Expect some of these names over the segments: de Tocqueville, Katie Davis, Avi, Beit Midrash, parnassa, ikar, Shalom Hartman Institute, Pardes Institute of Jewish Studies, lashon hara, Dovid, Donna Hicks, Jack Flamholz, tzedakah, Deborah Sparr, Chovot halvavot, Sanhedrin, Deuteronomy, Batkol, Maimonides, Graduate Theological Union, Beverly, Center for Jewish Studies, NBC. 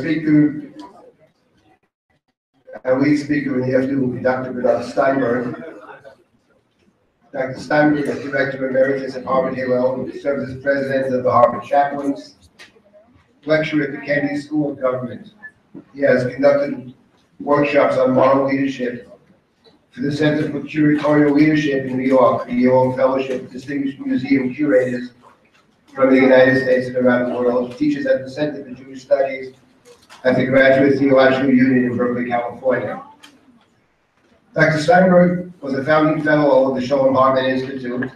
speak to, and we speak to in the afternoon will be Dr. Bernard Steinberg. Dr. Steinberg is Director Emeritus at Harvard Hillel, who serves as President of the Harvard Chaplains, lecturer at the Kennedy School of Government. He has conducted workshops on moral leadership for the Center for Curatorial Leadership in New York, the Hillel Fellowship, distinguished museum curators from the United States and around the world, teaches at the Center for Jewish Studies at the Graduate Theological Union in Berkeley, California. Dr. Steinberg was a founding fellow of the Shalom Hartman Institute,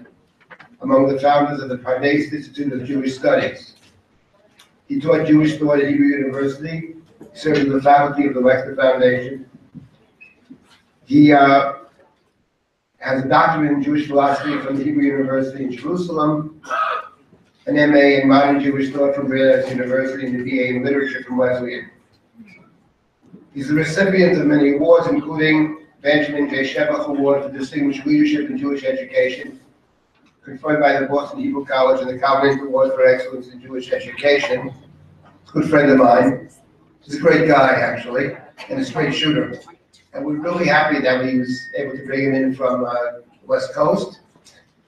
among the founders of the Pardes Institute of Jewish Studies. He taught Jewish thought at Hebrew University, served as the faculty of the Wexler Foundation. He has a doctorate in Jewish philosophy from the Hebrew University in Jerusalem, an MA in modern Jewish thought from Brandeis University, and a BA in literature from Wesleyan. He's the recipient of many awards, including Benjamin J. Shevach Award for Distinguished Leadership in Jewish Education, conferred by the Boston Hebrew College, and the Covenant Award for Excellence in Jewish Education. Good friend of mine. He's a great guy, actually, and a straight shooter. And we're really happy that we was able to bring him in from the West Coast.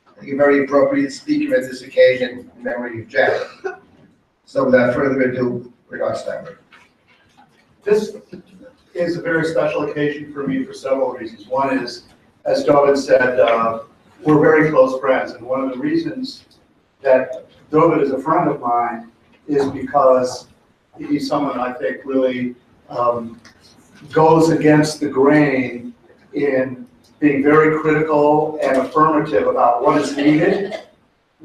I think a very appropriate speaker at this occasion in memory of Jack. So without further ado, Bernard Steinberg. This is a very special occasion for me for several reasons. One is, as Dovid said, we're very close friends. And one of the reasons that Dovid is a friend of mine is because he's someone I think really goes against the grain in being very critical and affirmative about what is needed,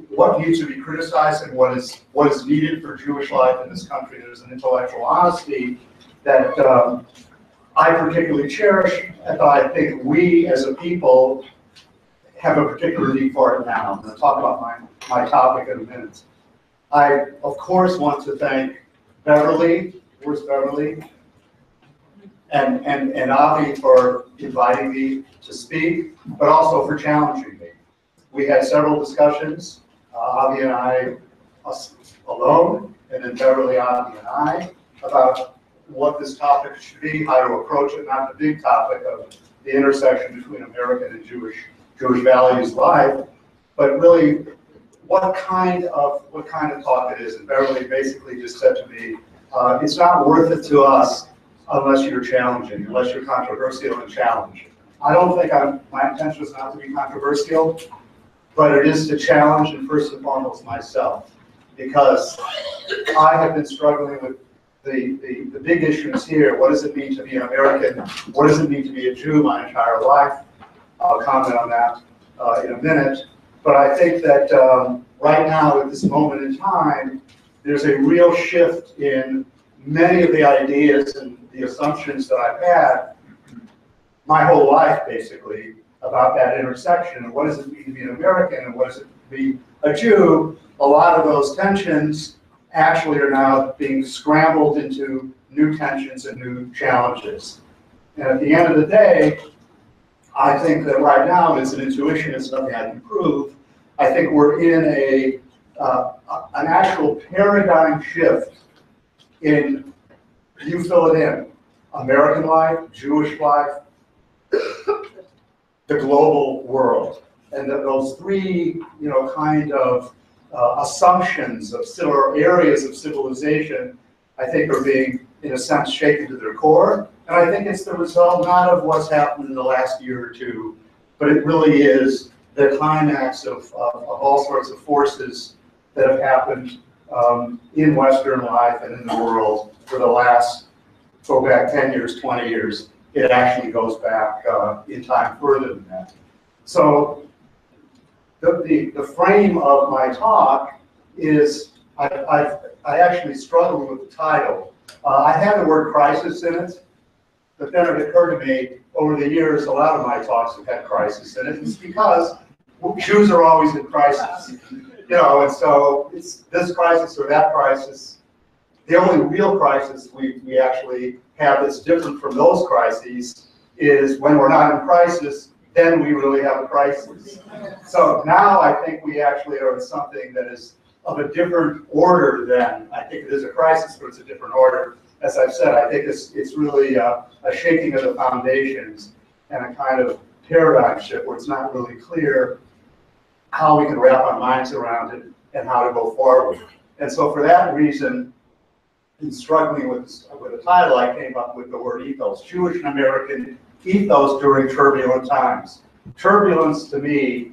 what needs to be criticized, and what is needed for Jewish life in this country. There's an intellectual honesty that I particularly cherish, and I think we as a people have a particular need for it now. I'm going to talk about my topic in a minute. I, of course, want to thank Beverly. Where's Beverly? And Avi for inviting me to speak, but also for challenging me. We had several discussions, Avi and I alone, and then Beverly, Avi, and I, about what this topic should be, how to approach it, not the big topic of the intersection between American and Jewish values life, but really what kind of talk it is. And Beverly basically just said to me, it's not worth it to us unless you're challenging, unless you're controversial and challenging. I don't think my intention is not to be controversial, but it is to challenge, and first and foremost myself, because I have been struggling with the big issues here. What does it mean to be an American? What does it mean to be a Jew my entire life? I'll comment on that in a minute. But I think that right now, at this moment in time, there's a real shift in many of the ideas and the assumptions that I've had my whole life, basically, about that intersection and what does it mean to be an American and what does it mean to be a Jew. A lot of those tensions actually are now being scrambled into new tensions and new challenges. And at the end of the day, I think that right now it's an intuition, it's nothing I can prove. I think we're in an actual paradigm shift in, you fill it in, American life, Jewish life, the global world. And those three, kind of assumptions of similar areas of civilization, I think are being, in a sense, shaken to their core. And I think it's the result not of what's happened in the last year or two, but it really is the climax of all sorts of forces that have happened in Western life and in the world for the last, go back 10 years, 20 years. It actually goes back in time further than that. So the frame of my talk is, I actually struggled with the title. I had the word crisis in it, but then it occurred to me over the years, a lot of my talks have had crisis in it. It's because Jews are always in crisis. And so it's this crisis or that crisis. The only real crisis we actually have that's different from those crises is when we're not in crisis, then we really have a crisis. So now I think we actually are in something that is of a different order than, I think it is a crisis, but it's a different order as I've said, I think it's really a shaking of the foundations and a kind of paradigm shift where it's not really clear how we can wrap our minds around it and how to go forward. And so for that reason, in struggling with the title, I came up with the word ethos, Jewish and American ethos during turbulent times. Turbulence to me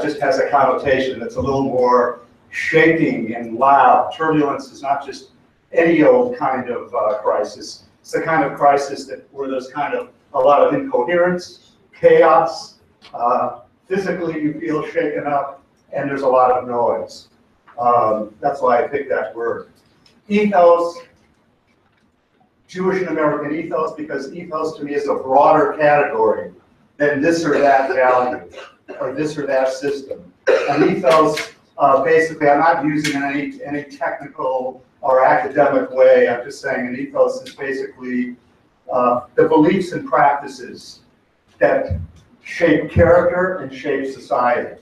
just has a connotation that's a little more shaking and loud. Turbulence is not just any old kind of crisis. It's the kind of crisis that where there's kind of a lot of incoherence, chaos, physically you feel shaken up, and there's a lot of noise. That's why I picked that word. Ethos, Jewish and American ethos, because ethos to me is a broader category than this or that value or this or that system. An ethos, basically, I'm not using it in any technical or academic way. I'm just saying an ethos is basically the beliefs and practices that shape character and shape society.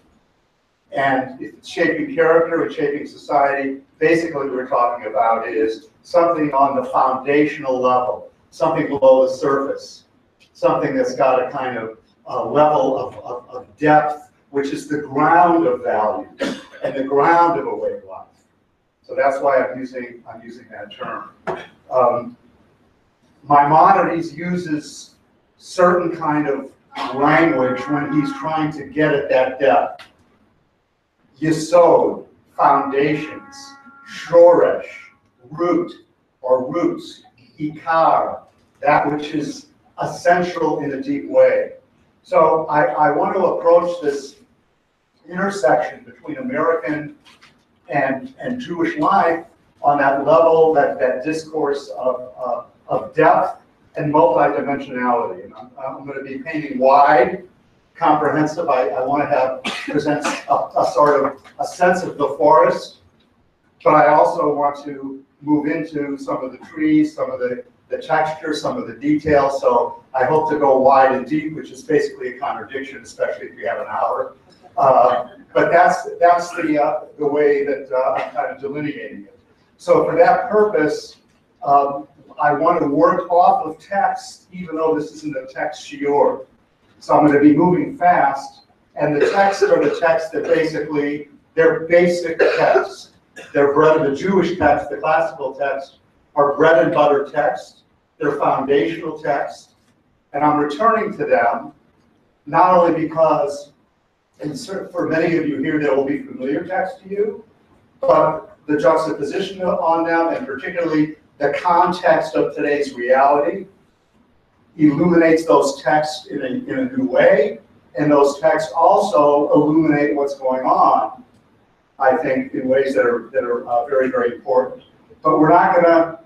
And if it's shaping character and shaping society, basically what we're talking about is something on the foundational level, something below the surface, something that's got a kind of level of depth, which is the ground of values and the ground of awake life. So that's why I'm using that term. Maimonides uses certain kind of language when he's trying to get at that depth. Yesod, foundations, shoresh, root or roots, ikar, that which is essential in a deep way. So I want to approach this intersection between American and Jewish life on that level, that discourse of depth and multidimensionality. And I'm going to be painting wide, comprehensive. I want to present a sort of a sense of the forest, but I also want to move into some of the trees, some of the texture, some of the details. So I hope to go wide and deep, which is basically a contradiction, especially if you have an hour. But that's the way that I'm kind of delineating it. So for that purpose, I want to work off of text, even though this isn't a text shiur. So I'm going to be moving fast, and the texts are the texts that basically, they're basic texts. They're bread of the Jewish text, the classical text, are bread and butter texts. They're foundational texts, and I'm returning to them, not only because, and for many of you here, they will be familiar texts to you, but the juxtaposition on them, and particularly the context of today's reality, illuminates those texts in a new way, and those texts also illuminate what's going on, I think, in ways that are very, very important. But we're not gonna,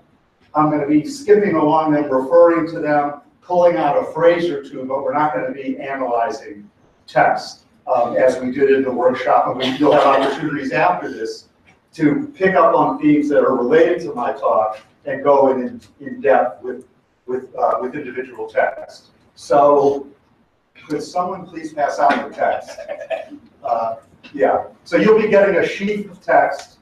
I'm gonna be skipping along them, referring to them, pulling out a phrase or two, but we're not gonna be analyzing text as we did in the workshop, and you'll have opportunities after this to pick up on themes that are related to my talk and go in depth with individual text. So could someone please pass out the text? Yeah, so you'll be getting a sheaf of text.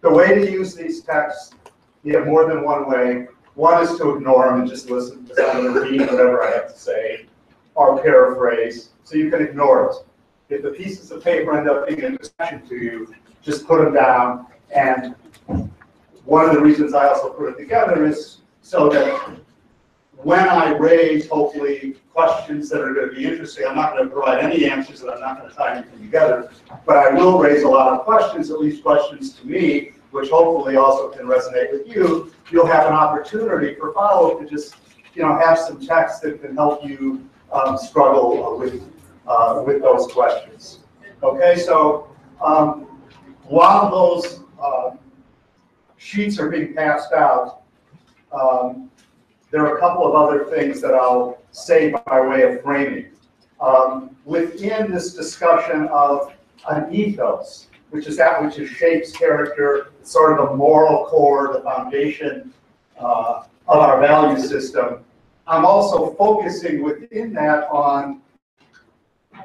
The way to use these texts, you have more than one way. One is to ignore them and just listen, because I'm going to read whatever I have to say or paraphrase, so you can ignore it. If the pieces of paper end up being a distraction to you, just put them down. And one of the reasons I also put it together is so that when I raise, hopefully, questions that are going to be interesting, I'm not going to provide any answers, and I'm not going to tie anything together, but I will raise a lot of questions, at least questions to me, which hopefully also can resonate with you. You'll have an opportunity for follow-up to just, you know, have some text that can help you struggle with those questions. Okay, so while those sheets are being passed out, there are a couple of other things that I'll say by way of framing. Within this discussion of an ethos, which is that which shapes character, sort of the moral core, the foundation of our value system, I'm also focusing within that on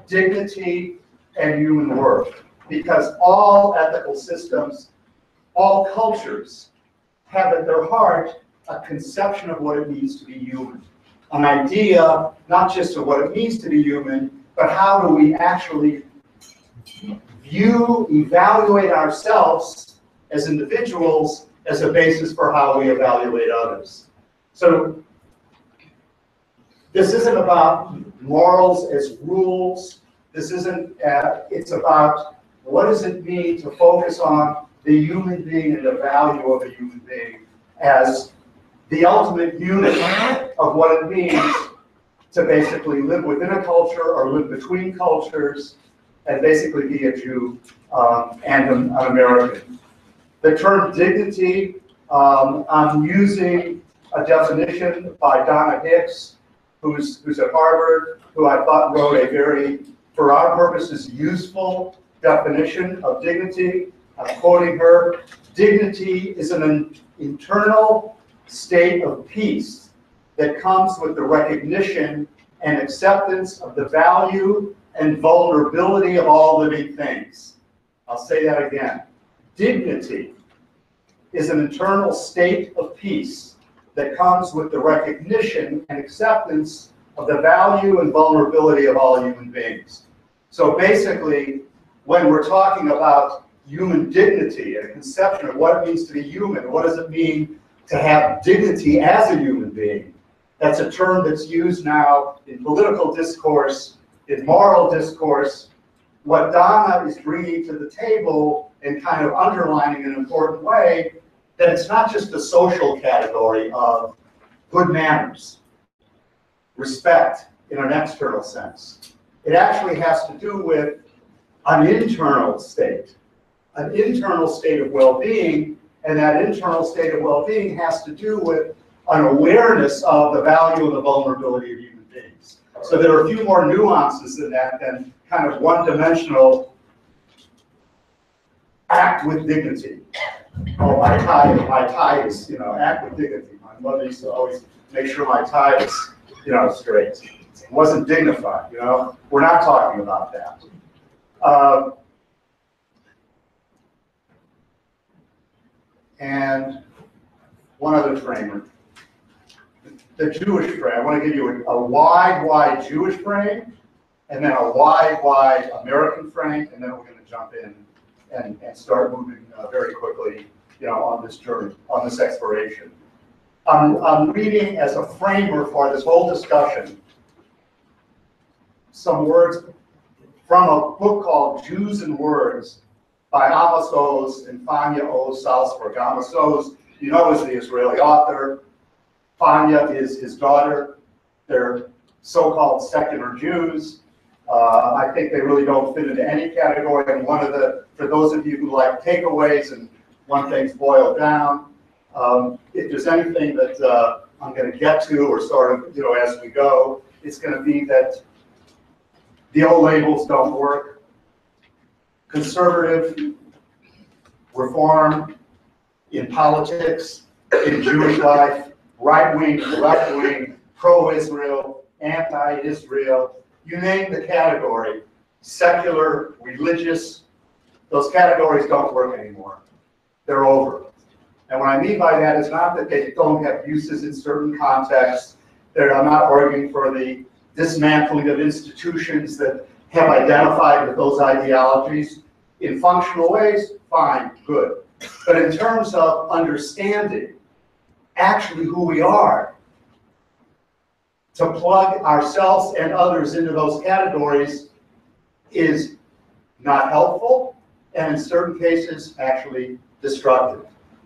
dignity and human worth, because all ethical systems, all cultures have at their heart a conception of what it means to be human, an idea not just of what it means to be human, but how do we actually view, evaluate ourselves as individuals as a basis for how we evaluate others. So this isn't about morals as rules. This isn't, it's about what does it mean to focus on the human being and the value of a human being as the ultimate unit of what it means to basically live within a culture or live between cultures and basically be a Jew and an American. The term dignity, I'm using a definition by Donna Hicks, who's at Harvard, who I thought wrote a very, for our purposes, useful definition of dignity. I'm quoting her. Dignity is an internal state of peace that comes with the recognition and acceptance of the value and vulnerability of all living things. I'll say that again. Dignity is an internal state of peace that comes with the recognition and acceptance of the value and vulnerability of all human beings. So basically, when we're talking about human dignity and a conception of what it means to be human, what does it mean to have dignity as a human being? That's a term that's used now in political discourse, in moral discourse. What Donna is bringing to the table and kind of underlining in an important way that it's not just a social category of good manners, respect in an external sense. It actually has to do with an internal state of well-being, and that internal state of well-being has to do with an awareness of the value and the vulnerability of human beings. So there are a few more nuances in that than kind of one-dimensional act with dignity. Oh, my tie is, you know, act with dignity. My mother used to always make sure my tie is, you know, straight. It wasn't dignified, you know. We're not talking about that. And one other frame, the Jewish frame. I want to give you a wide Jewish frame, and then a wide American frame, and then we're going to jump in and start moving very quickly, you know, on this journey, on this exploration. I'm reading as a framer for this whole discussion some words from a book called Jews and Words by Amos Oz and Fanya Oz Salzburg. Amos Oz, you know, is the Israeli author. Fanya is his daughter. They're so-called secular Jews. I think they really don't fit into any category. And one of the, for those of you who like takeaways and want things boiled down, if there's anything that I'm going to get to or sort of, you know, as we go, it's going to be that the old labels don't work. Conservative, reform, in politics, in Jewish life, right-wing, left-wing, pro-Israel, anti-Israel, you name the category, secular, religious, those categories don't work anymore. They're over. And what I mean by that is not that they don't have uses in certain contexts. I'm not arguing for the dismantling of institutions that have identified with those ideologies in functional ways, fine, good. But in terms of understanding actually who we are, to plug ourselves and others into those categories is not helpful, and in certain cases, actually destructive.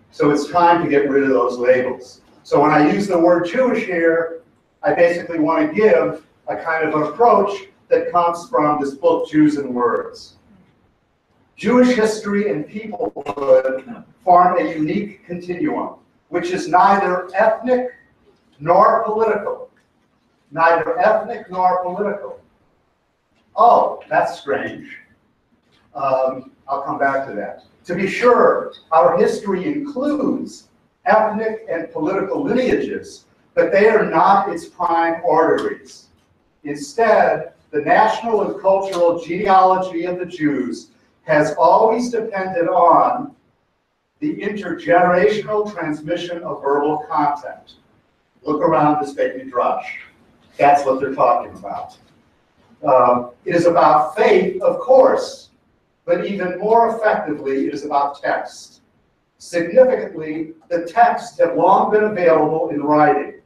So it's time to get rid of those labels. So when I use the word Jewish here, I basically want to give a kind of an approach that comes from this book, Jews and Words. Jewish history and peoplehood form a unique continuum, which is neither ethnic nor political. Neither ethnic nor political. Oh, that's strange. I'll come back to that. To be sure, our history includes ethnic and political lineages, but they are not its prime arteries. Instead, the national and cultural genealogy of the Jews has always depended on the intergenerational transmission of verbal content. Look around this Beit Midrash. That's what they're talking about. It is about faith, of course, but even more effectively, it is about text. Significantly, the texts have long been available in writing.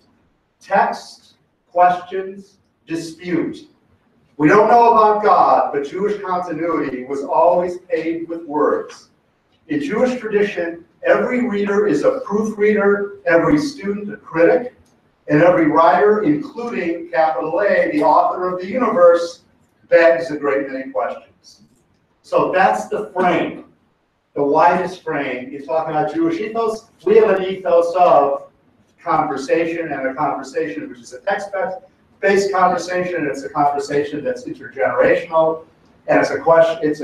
Text, questions, dispute. We don't know about God, but Jewish continuity was always paved with words. In Jewish tradition, every reader is a proofreader, every student a critic, and every writer, including capital A, the author of the universe, begs a great many questions. So that's the frame, the widest frame. You're talking about Jewish ethos. We have an ethos of conversation, and a conversation which is a text-based conversation, and it's a conversation that's intergenerational, and it's a question. It's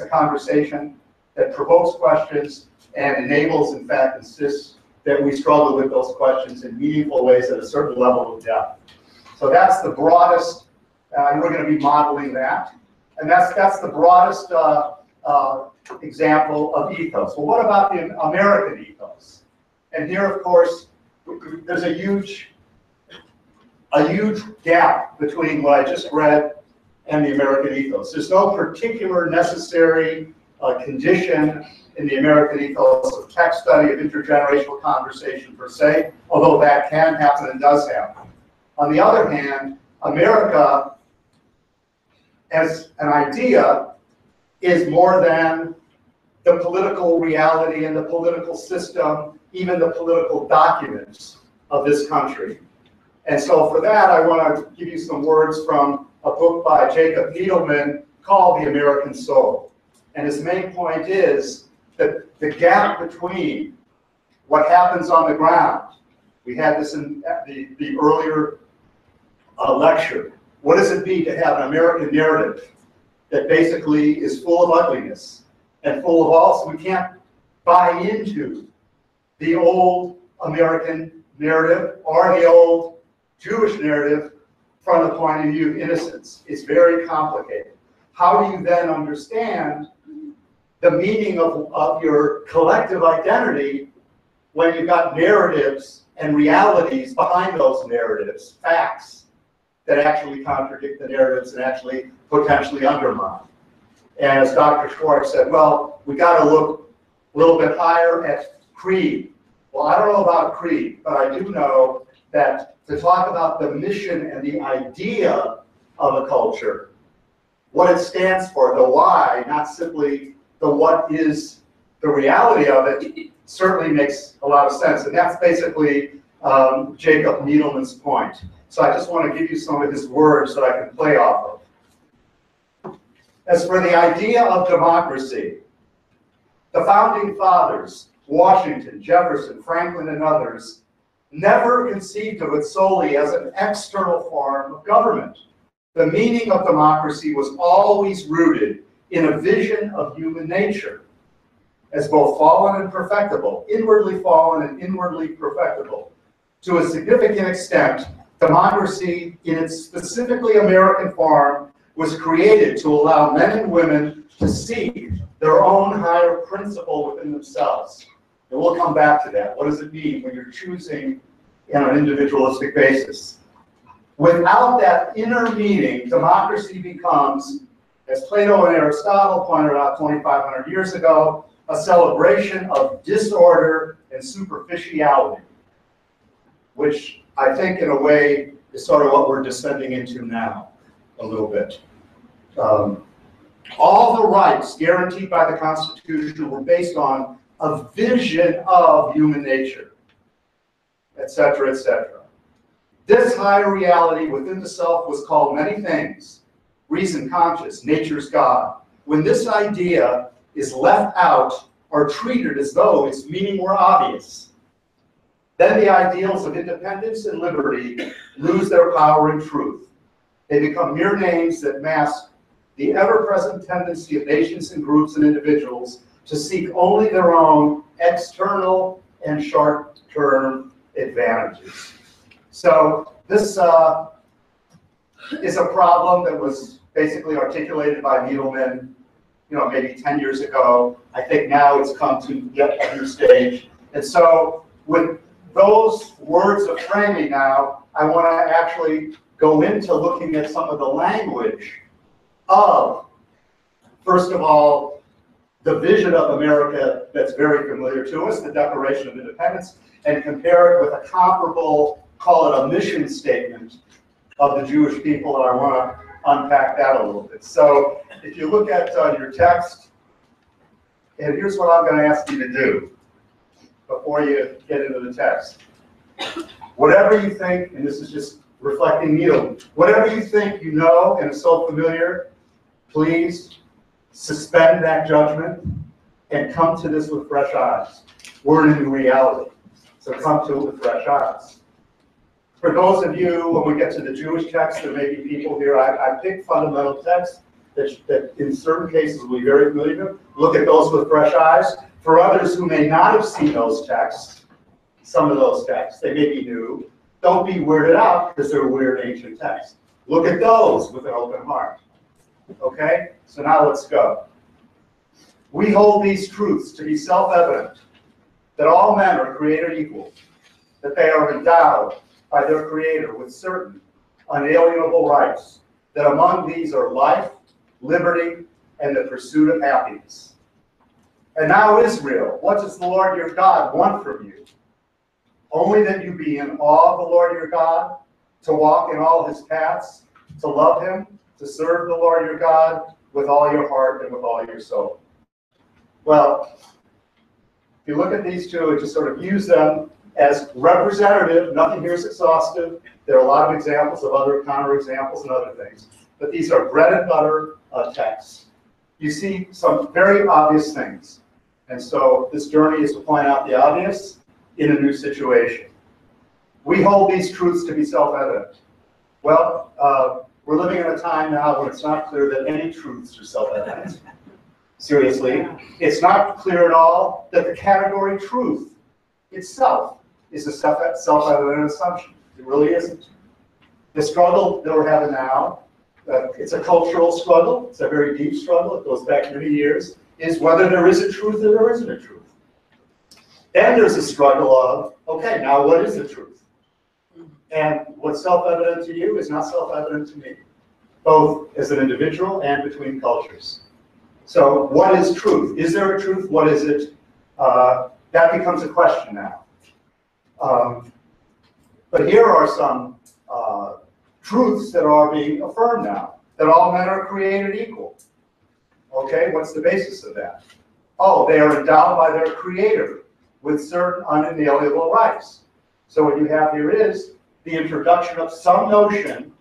a conversation that provokes questions and enables, in fact, insists that we struggle with those questions in meaningful ways at a certain level of depth. So that's the broadest, and we're going to be modeling that. And that's the broadest example of ethos. Well, what about the American ethos? And here, of course, there's a huge gap between what I just read and the American ethos. There's no particular necessary condition in the American ethos of text study, of intergenerational conversation per se, although that can happen and does happen. On the other hand, America as an idea is more than the political reality and the political system, even the political documents of this country. And so for that, I want to give you some words from a book by Jacob Needleman called The American Soul. And his main point is that the gap between what happens on the ground, we had this in the earlier lecture, what does it mean to have an American narrative that basically is full of ugliness and full of all, so we can't buy into the old American narrative or the old Jewish narrative from the point of view of innocence. It's very complicated. How do you then understand the meaning of your collective identity when you've got narratives and realities behind those narratives, facts that actually contradict the narratives and actually potentially undermine? And as Dr. Schwartz said, well, we got to look a little bit higher at creed. Well, I don't know about creed, but I do know that to talk about the mission and the idea of a culture, what it stands for, the why, not simply the what is the reality of it, certainly makes a lot of sense. And that's basically Jacob Needleman's point. So I just want to give you some of his words that I can play off of. As for the idea of democracy, the founding fathers, Washington, Jefferson, Franklin, and others, never conceived of it solely as an external form of government. The meaning of democracy was always rooted in a vision of human nature as both fallen and perfectible, inwardly fallen and inwardly perfectible. To a significant extent, democracy in its specifically American form was created to allow men and women to seek their own higher principle within themselves. And we'll come back to that. What does it mean when you're choosing on an individualistic basis? Without that inner meaning, democracy becomes, as Plato and Aristotle pointed out 2,500 years ago, a celebration of disorder and superficiality, which I think in a way is sort of what we're descending into now a little bit. All the rights guaranteed by the Constitution were based on a vision of human nature, etc., etc. This higher reality within the self was called many things, reason conscious, nature's God. When this idea is left out or treated as though its meaning were obvious, then the ideals of independence and liberty lose their power and truth. They become mere names that mask the ever-present tendency of nations and groups and individuals to seek only their own external and short-term advantages. So this is a problem that was basically articulated by Needleman you know, maybe 10 years ago. I think now it's come to yet another stage. And so with those words of framing now, I want to actually go into looking at some of the language of, first of all, the vision of America that's very familiar to us, the Declaration of Independence, and compare it with a comparable, call it a mission statement of the Jewish people, and I want to unpack that a little bit. So if you look at your text, and here's what I'm going to ask you to do before you get into the text. Whatever you think, and this is just reflecting you, whatever you think you know and is so familiar, please suspend that judgment and come to this with fresh eyes. We're in a new reality, so come to it with fresh eyes. For those of you, when we get to the Jewish text, there may be people here, I picked fundamental texts that in certain cases will be very familiar. Look at those with fresh eyes. For others who may not have seen those texts, some of those texts, they may be new. Don't be weirded out because they're weird ancient texts. Look at those with an open heart. Okay? So now let's go. We hold these truths to be self-evident, that all men are created equal, that they are endowed by their Creator with certain unalienable rights, that among these are life, liberty, and the pursuit of happiness. And now, Israel, what does the Lord your God want from you? Only that you be in awe of the Lord your God, to walk in all his paths, to love him, to serve the Lord your God with all your heart and with all your soul. Well, if you look at these two and just sort of use them as representative, nothing here is exhaustive. There are a lot of examples of other counterexamples and other things. But these are bread and butter texts. You see some very obvious things. And so this journey is to point out the obvious in a new situation. We hold these truths to be self-evident. Well, we're living in a time now where it's not clear that any truths are self-evident. Seriously, it's not clear at all that the category truth itself is a self-evident assumption. It really isn't. The struggle that we're having now, it's a cultural struggle, it's a very deep struggle, it goes back many years, is whether there is a truth or there isn't a truth. Then there's a struggle of, okay, now what is the truth? And what's self-evident to you is not self-evident to me, both as an individual and between cultures. So what is truth? Is there a truth? What is it? That becomes a question now. But here are some truths that are being affirmed now, that all men are created equal. Okay, what's the basis of that? Oh, they are endowed by their Creator with certain unalienable rights. So what you have here is the introduction of some notion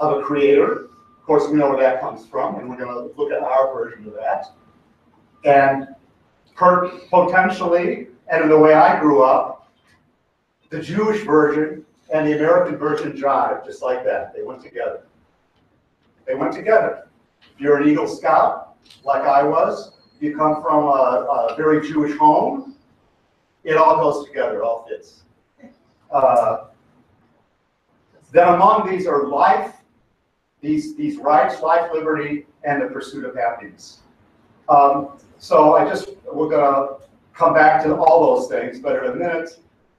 of a Creator. Of course, we know where that comes from, and we're going to look at our version of that. And potentially, and in the way I grew up, the Jewish version and the American version jive, just like that. They went together. They went together. If you're an Eagle Scout, like I was, you come from a very Jewish home, it all goes together, it all fits. Then among these are life, these rights, life, liberty, and the pursuit of happiness. So we're gonna come back to all those things, but in a minute,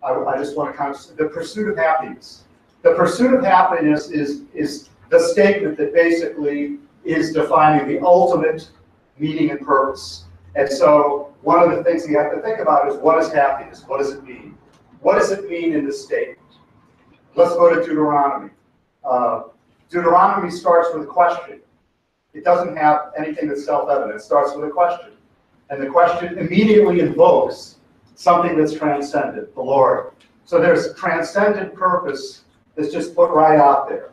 I just want to kind of, the pursuit of happiness. The pursuit of happiness is the statement that basically is defining the ultimate meaning and purpose. And so one of the things you have to think about is, what is happiness? What does it mean? What does it mean in this statement? Let's go to Deuteronomy. Deuteronomy starts with a question. It doesn't have anything that's self-evident. It starts with a question. And the question immediately invokes something that's transcendent, the Lord. So there's transcendent purpose that's just put right out there.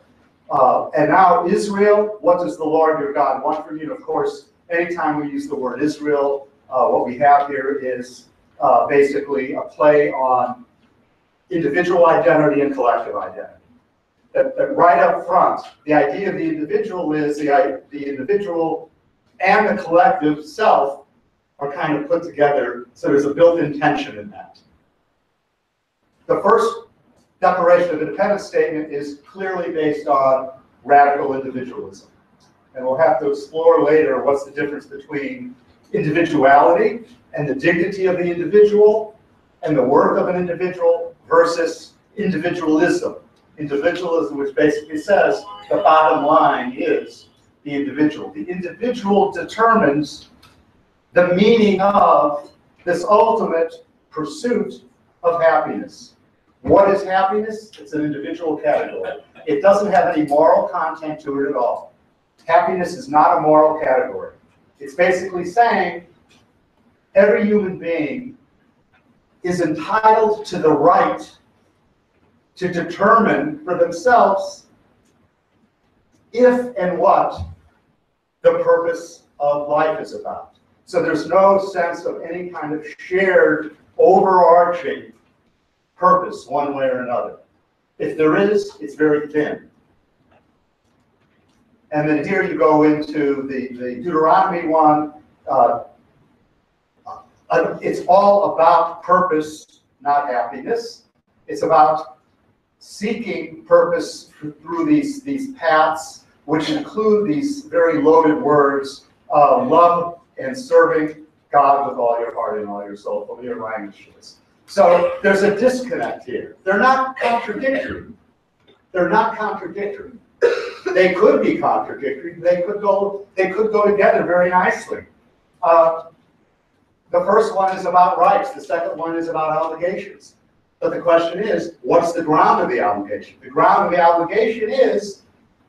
And now Israel, what does the Lord your God want from you? And of course, anytime we use the word Israel, what we have here is basically a play on individual identity and collective identity. That right up front, the idea of the individual is the individual and the collective self are kind of put together, so there's a built-in tension in that. The first Declaration of Independence statement is clearly based on radical individualism. and we'll have to explore later what's the difference between individuality and the dignity of the individual and the worth of an individual versus individualism. Individualism, which basically says the bottom line is the individual. The individual determines the meaning of this ultimate pursuit of happiness. What is happiness? It's an individual category. It doesn't have any moral content to it at all. Happiness is not a moral category. It's basically saying every human being is entitled to the right to determine for themselves if and what the purpose of life is about. So there's no sense of any kind of shared overarching purpose one way or another. If there is, it's very thin. And then here you go into the Deuteronomy one. It's all about purpose, not happiness. It's about seeking purpose through these paths, which include these very loaded words, love and serving God with all your heart and all your soul, all your language. So there's a disconnect here. They're not contradictory. They're not contradictory. They could be contradictory. They could go together very nicely. The first one is about rights. The second one is about obligations. But the question is, what's the ground of the obligation? The ground of the obligation is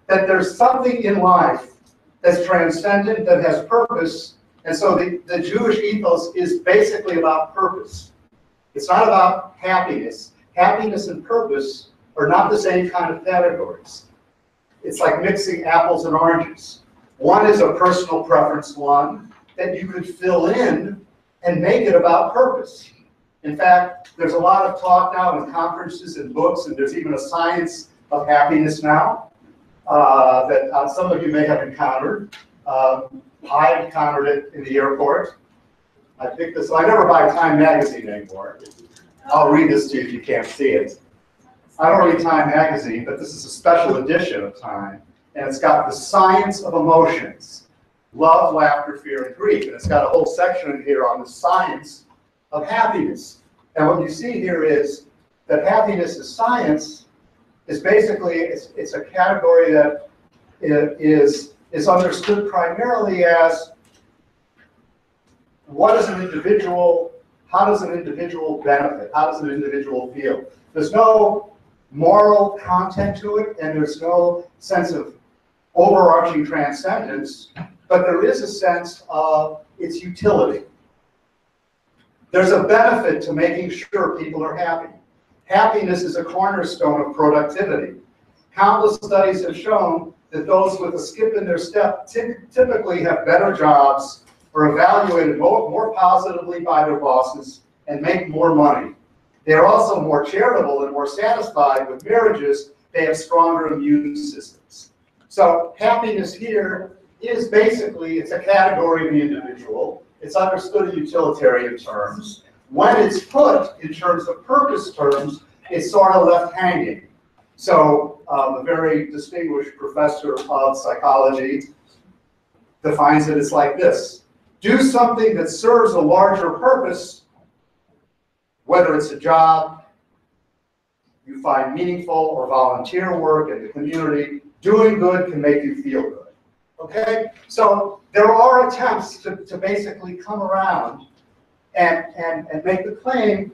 that there's something in life that's transcendent, that has purpose. And so the Jewish ethos is basically about purpose. It's not about happiness. Happiness and purpose are not the same kind of categories. It's like mixing apples and oranges. One is a personal preference one that you could fill in and make it about purpose. In fact, there's a lot of talk now in conferences and books, and there's even a science of happiness now that some of you may have encountered. I encountered it in the airport. I picked this. I never buy Time magazine anymore. I'll read this to you if you can't see it. I don't read Time magazine, but this is a special edition of Time, and it's got the science of emotions: love, laughter, fear, and grief. And it's got a whole section in here on the science of happiness. And what you see here is that happiness is science. Is basically it's a category that is understood primarily as what is an individual, how does an individual benefit, how does an individual feel. There's no moral content to it, and there's no sense of overarching transcendence, but there is a sense of its utility. There's a benefit to making sure people are happy. Happiness is a cornerstone of productivity. Countless studies have shown that those with a skip in their step typically have better jobs, are evaluated more positively by their bosses, and make more money. They are also more charitable and more satisfied with marriages. They have stronger immune systems. So happiness here is basically, it's a category of the individual. It's understood in utilitarian terms. When it's put in terms of purpose terms, it's sort of left hanging. So a very distinguished professor of psychology defines it as like this: do something that serves a larger purpose, whether it's a job you find meaningful or volunteer work in the community. Doing good can make you feel good. Okay? So there are attempts to basically come around and make the claim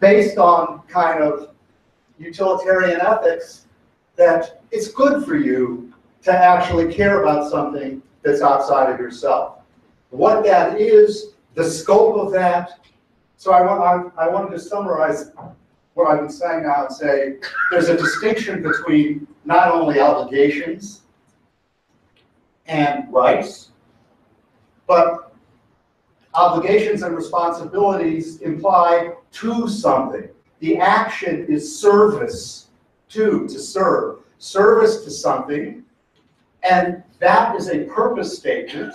based on kind of utilitarian ethics that it's good for you to actually care about something that's outside of yourself. What that is, the scope of that. So I wanted to summarize what I've been saying now and say there's a distinction between not only obligations and rights, but obligations and responsibilities imply to something. The action is service to serve, service to something, and that is a purpose statement,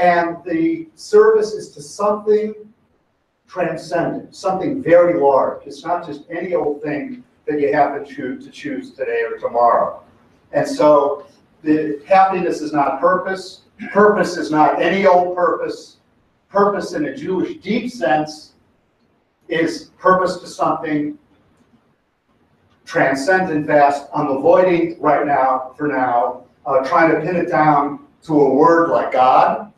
and the service is to something transcendent, something very large. It's not just any old thing that you happen to choose today or tomorrow. And so that happiness is not purpose. Purpose is not any old purpose. Purpose in a Jewish deep sense is purpose to something transcendent, vast. I'm avoiding right now, for now, trying to pin it down to a word like God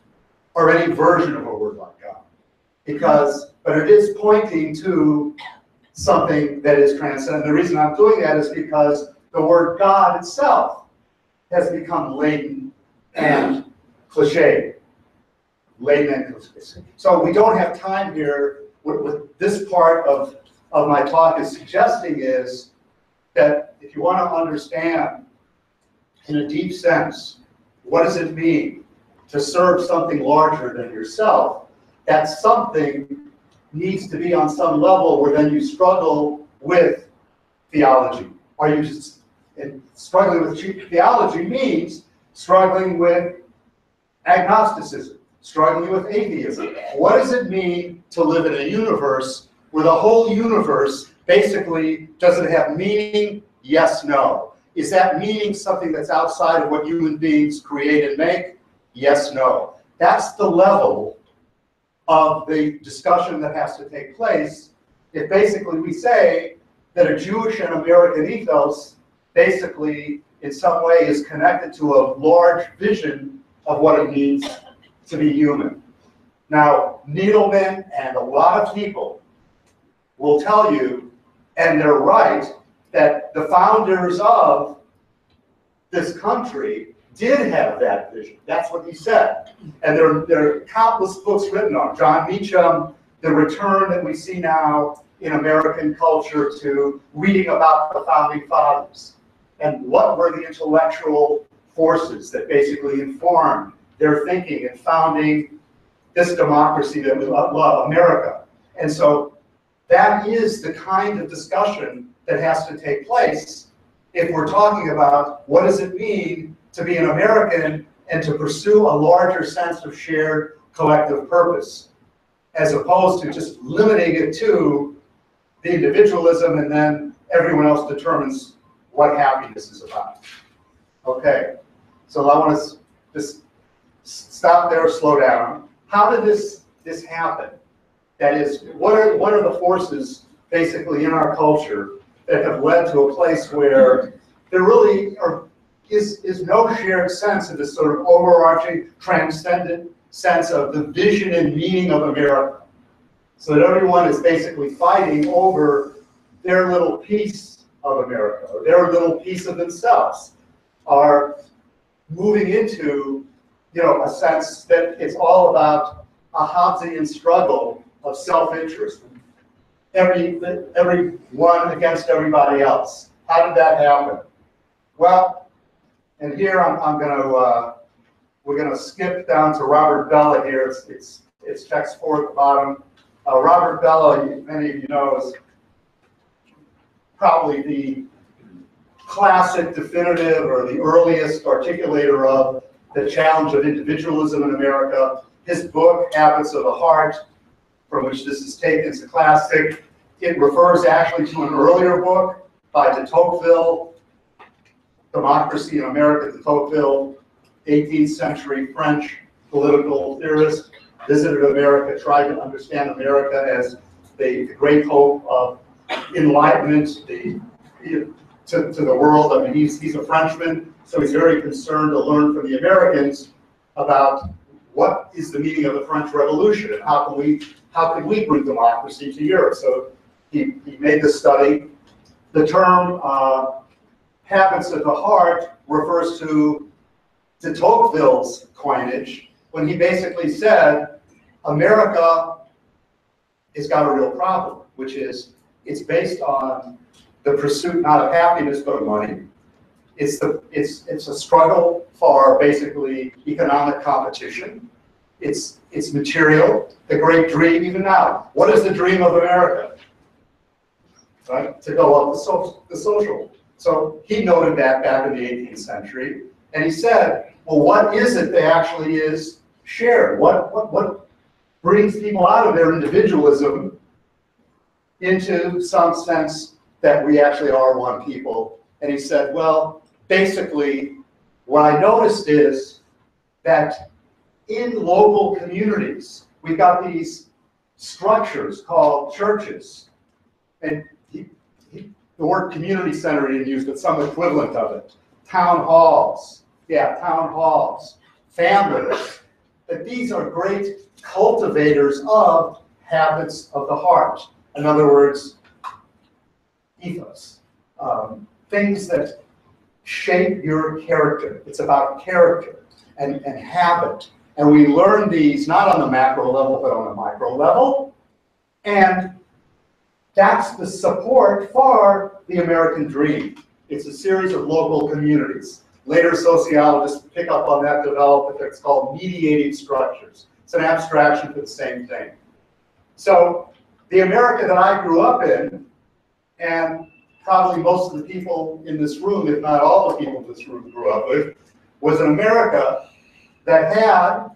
or any version of a word like God. But it is pointing to something that is transcendent. The reason I'm doing that is because the word God itself has become laden and cliche. Laden and cliche. So we don't have time here. What this part of my talk is suggesting is that if you want to understand in a deep sense what does it mean to serve something larger than yourself, that something needs to be on some level where then you struggle with theology. Are you just And struggling with cheap theology means struggling with agnosticism, struggling with atheism. What does it mean to live in a universe where the whole universe basically doesn't have meaning? Yes, no. Is that meaning something that's outside of what human beings create and make? Yes, no. That's the level of the discussion that has to take place if basically we say that a Jewish and American ethos basically, in some way, is connected to a large vision of what it means to be human. Now, Needleman and a lot of people will tell you, and they're right, that the founders of this country did have that vision. That's what he said. And there are countless books written on John Meacham, the return that we see now in American culture to reading about the founding fathers. And what were the intellectual forces that basically informed their thinking and founding this democracy that we love, America? And so that is the kind of discussion that has to take place if we're talking about what does it mean to be an American and to pursue a larger sense of shared collective purpose, as opposed to just limiting it to the individualism and then everyone else determines what happiness is about. Okay, so I want to just stop there, slow down. How did this happen? That is, what are the forces basically in our culture that have led to a place where there really is no shared sense of this sort of overarching, transcendent sense of the vision and meaning of America? So that everyone is basically fighting over their little piece of America, or their little piece of themselves, are moving into, you know, a sense that it's all about a Hobbesian struggle of self-interest, everyone against everybody else. How did that happen? Well, and here we're gonna skip down to Robert Bellah here. It's text 4 at the bottom. Robert Bellah, many of you know, is probably the classic, definitive, or the earliest articulator of the challenge of individualism in America. His book, Habits of the Heart, from which this is taken, is a classic. It refers actually to an earlier book by de Tocqueville, Democracy in America, de Tocqueville, 18th century French political theorist, visited America, tried to understand America as the great hope of enlightenment to the world. I mean, he's a Frenchman, so he's very concerned to learn from the Americans about what is the meaning of the French Revolution and how can we bring democracy to Europe. So he made this study. The term habits of the heart refers to de Tocqueville's coinage when he basically said America has got a real problem, which is it's based on the pursuit not of happiness but of money. It's a struggle for basically economic competition. It's material, the great dream even now. What is the dream of America? Right? To go up the social. So he noted that back in the 18th century, and he said, well, what is it that actually is shared? What brings people out of their individualism into some sense that we actually are one people? And he said, well, basically what I noticed is that in local communities, we've got these structures called churches. And the word community center he used, but some equivalent of it. Town halls. Yeah, town halls. Families. That these are great cultivators of habits of the heart. In other words, ethos. Things that shape your character. It's about character and habit. And we learn these not on the macro level, but on the micro level. And that's the support for the American dream. It's a series of local communities. Later sociologists pick up on that development. It's called mediating structures. It's an abstraction for the same thing. So the America that I grew up in, and probably most of the people in this room, if not all the people in this room grew up with, was an America that had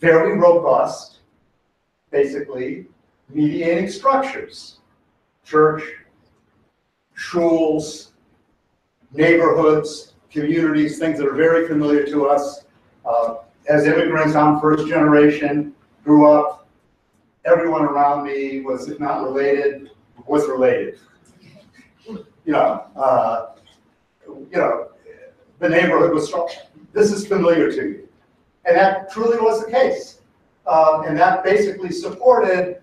very robust, basically, mediating structures. Church, schools, neighborhoods, communities, things that are very familiar to us. As immigrants, I'm first generation, grew up, everyone around me was, if not related, was related. You know, the neighborhood was strong. This is familiar to you. And that truly was the case. And that basically supported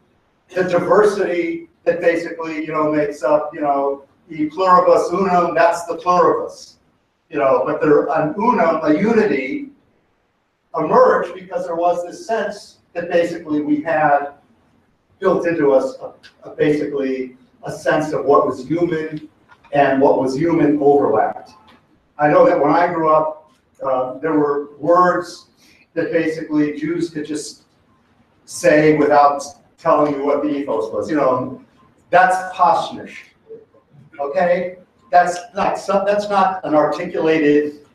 the diversity that basically, you know, makes up, you know, the pluribus unum, that's the pluribus. You know, but there an unum, a unity, emerged because there was this sense that basically we had built into us basically a sense of what was human and what was human overlapped. I know that when I grew up, there were words that basically Jews could just say without telling you what the ethos was. You know, that's poshnish. Okay, that's not an articulated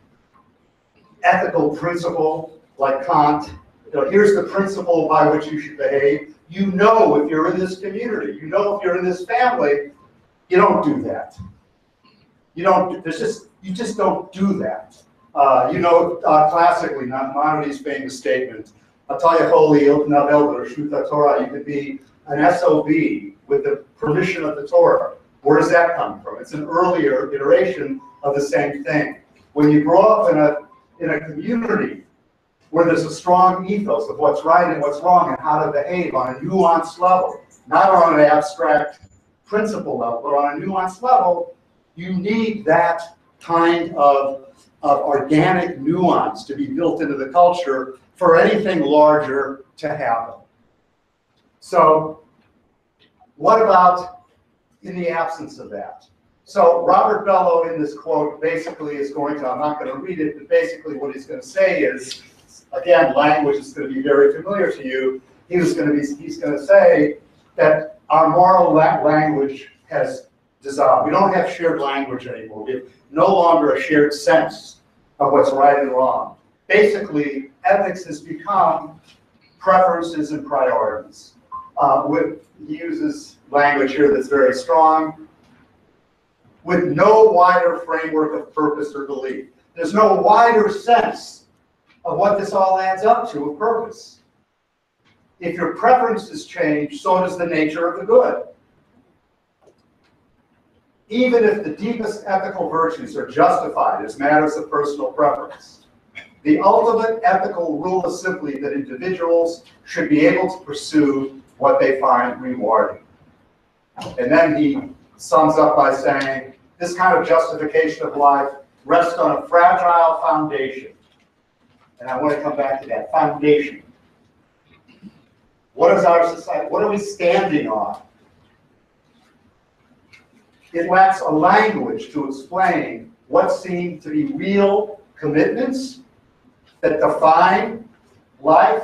ethical principle like Kant. You know, here's the principle by which you should behave. You know, if you're in this community, you know, if you're in this family, you don't do that. You don't. There's just you just don't do that. You know, classically, Maimonides' famous statement. You could be an SOB with the permission of the Torah. Where does that come from? It's an earlier iteration of the same thing. When you grow up in a community where there's a strong ethos of what's right and what's wrong and how to behave on a nuanced level, not on an abstract principle level, but on a nuanced level, you need that kind of organic nuance to be built into the culture for anything larger to happen. So what about in the absence of that? So Robert Bellah in this quote basically is going to, I'm not going to read it, but basically what he's going to say is, again, language is going to be very familiar to you. He's going to say that our moral language has dissolved. We don't have shared language anymore. We have no longer a shared sense of what's right and wrong. Basically, ethics has become preferences and priorities. He uses language here that's very strong, with no wider framework of purpose or belief. There's no wider sense of what this all adds up to, a purpose. If your preferences change, so does the nature of the good. Even if the deepest ethical virtues are justified as matters of personal preference, the ultimate ethical rule is simply that individuals should be able to pursue what they find rewarding. And then he sums up by saying, this kind of justification of life rests on a fragile foundation. And I want to come back to that foundation. What is our society? What are we standing on? It lacks a language to explain what seem to be real commitments that define life,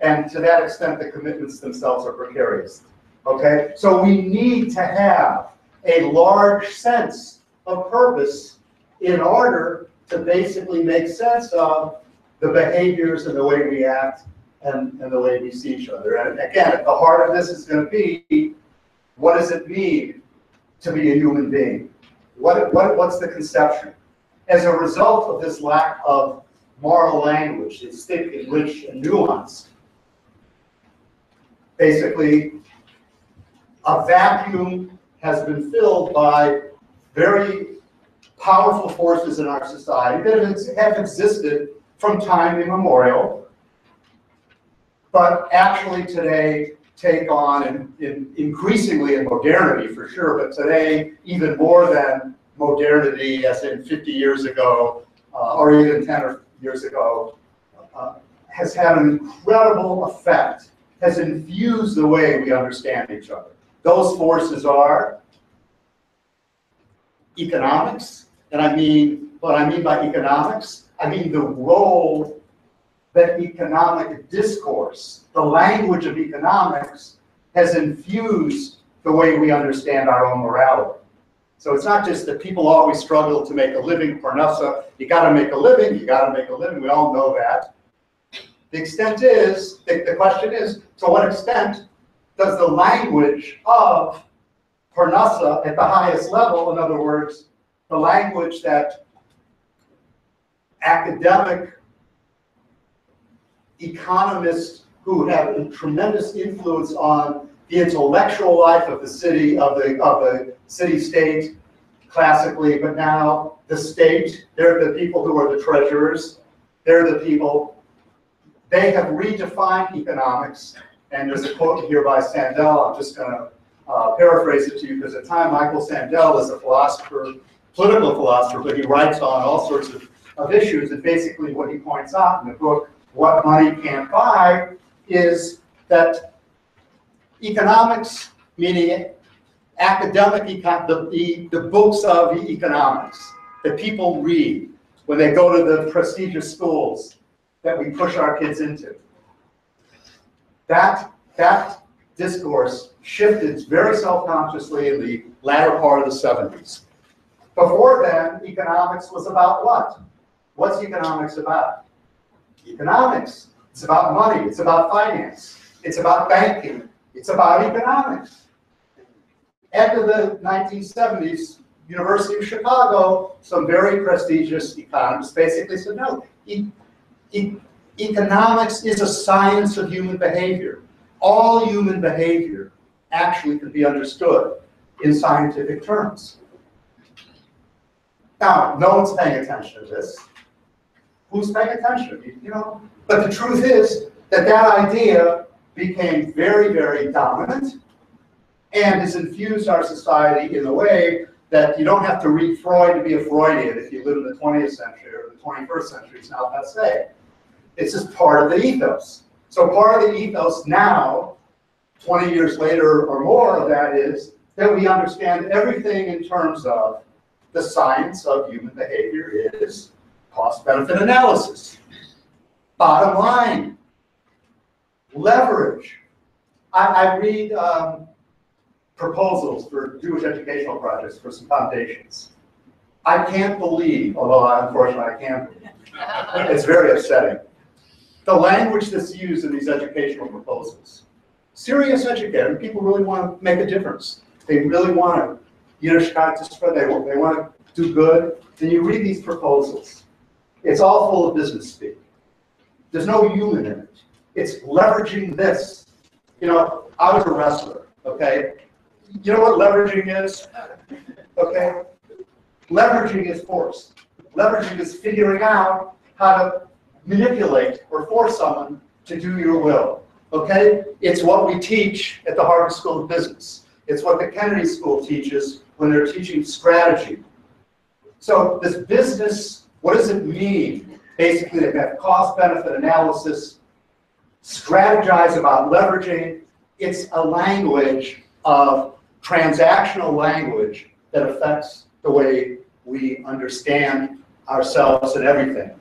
and to that extent, the commitments themselves are precarious. Okay, so we need to have a large sense of purpose in order to basically make sense of the behaviors and the way we act and the way we see each other. And again, at the heart of this is going to be, what does it mean to be a human being? What's the conception? as a result of this lack of moral language, it's thick and rich and nuanced. Basically, a vacuum has been filled by very powerful forces in our society that have existed from time immemorial, but actually today take on, increasingly in modernity for sure, but today even more than modernity as in 50 years ago or even 10 years ago, has had an incredible effect, has infused the way we understand each other. Those forces are economics, and I mean, what I mean by economics, I mean the role that economic discourse, the language of economics, has infused the way we understand our own morality. So it's not just that people always struggle to make a living, parnassa, you gotta make a living, you gotta make a living, we all know that. The extent is, the question is, to what extent does the language of parnassa at the highest level, in other words, the language that academic economists who have a tremendous influence on the intellectual life of the city, of the city-state, classically, but now the state, they're the people who are the treasurers, they're the people, they have redefined economics, and there's a quote here by Sandel, I'm just gonna paraphrase it to you, because at the time Michael Sandel is a philosopher, political philosopher, but he writes on all sorts of issues, and basically what he points out in the book, What Money Can't Buy, is that economics, meaning academic, the books of economics that people read when they go to the prestigious schools that we push our kids into, that discourse shifted very self-consciously in the latter part of the 70s. Before then, economics was about what? What's economics about? Economics. It's about money. It's about finance. It's about banking. It's about economics. After the 1970s, University of Chicago, some very prestigious economists basically said, no, economics is a science of human behavior. All human behavior actually can be understood in scientific terms. Now, no one's paying attention to this. Who's paying attention, you know? But the truth is that that idea became very, very dominant and has infused our society in a way that you don't have to read Freud to be a Freudian if you live in the 20th century or the 21st century, it's now passé. It's just part of the ethos. So part of the ethos now, 20 years later or more of that is that we understand everything in terms of the science of human behavior is cost-benefit analysis, bottom line, leverage. I read proposals for Jewish educational projects for some foundations. I can't believe, although unfortunately I can't believe, it's very upsetting, the language that's used in these educational proposals. Serious educators, people really want to make a difference. They really want to Yiddishkeit to spread, they want to do good. Then you read these proposals. It's all full of business speak. There's no human in it. It's leveraging this. You know, I was a wrestler, okay? You know what leveraging is? Okay? Leveraging is force. Leveraging is figuring out how to manipulate or force someone to do your will, okay? It's what we teach at the Harvard School of Business. It's what the Kennedy School teaches when they're teaching strategy. So this business, what does it mean? Basically, to have cost-benefit analysis, strategize about leveraging. It's a language of transactional language that affects the way we understand ourselves and everything.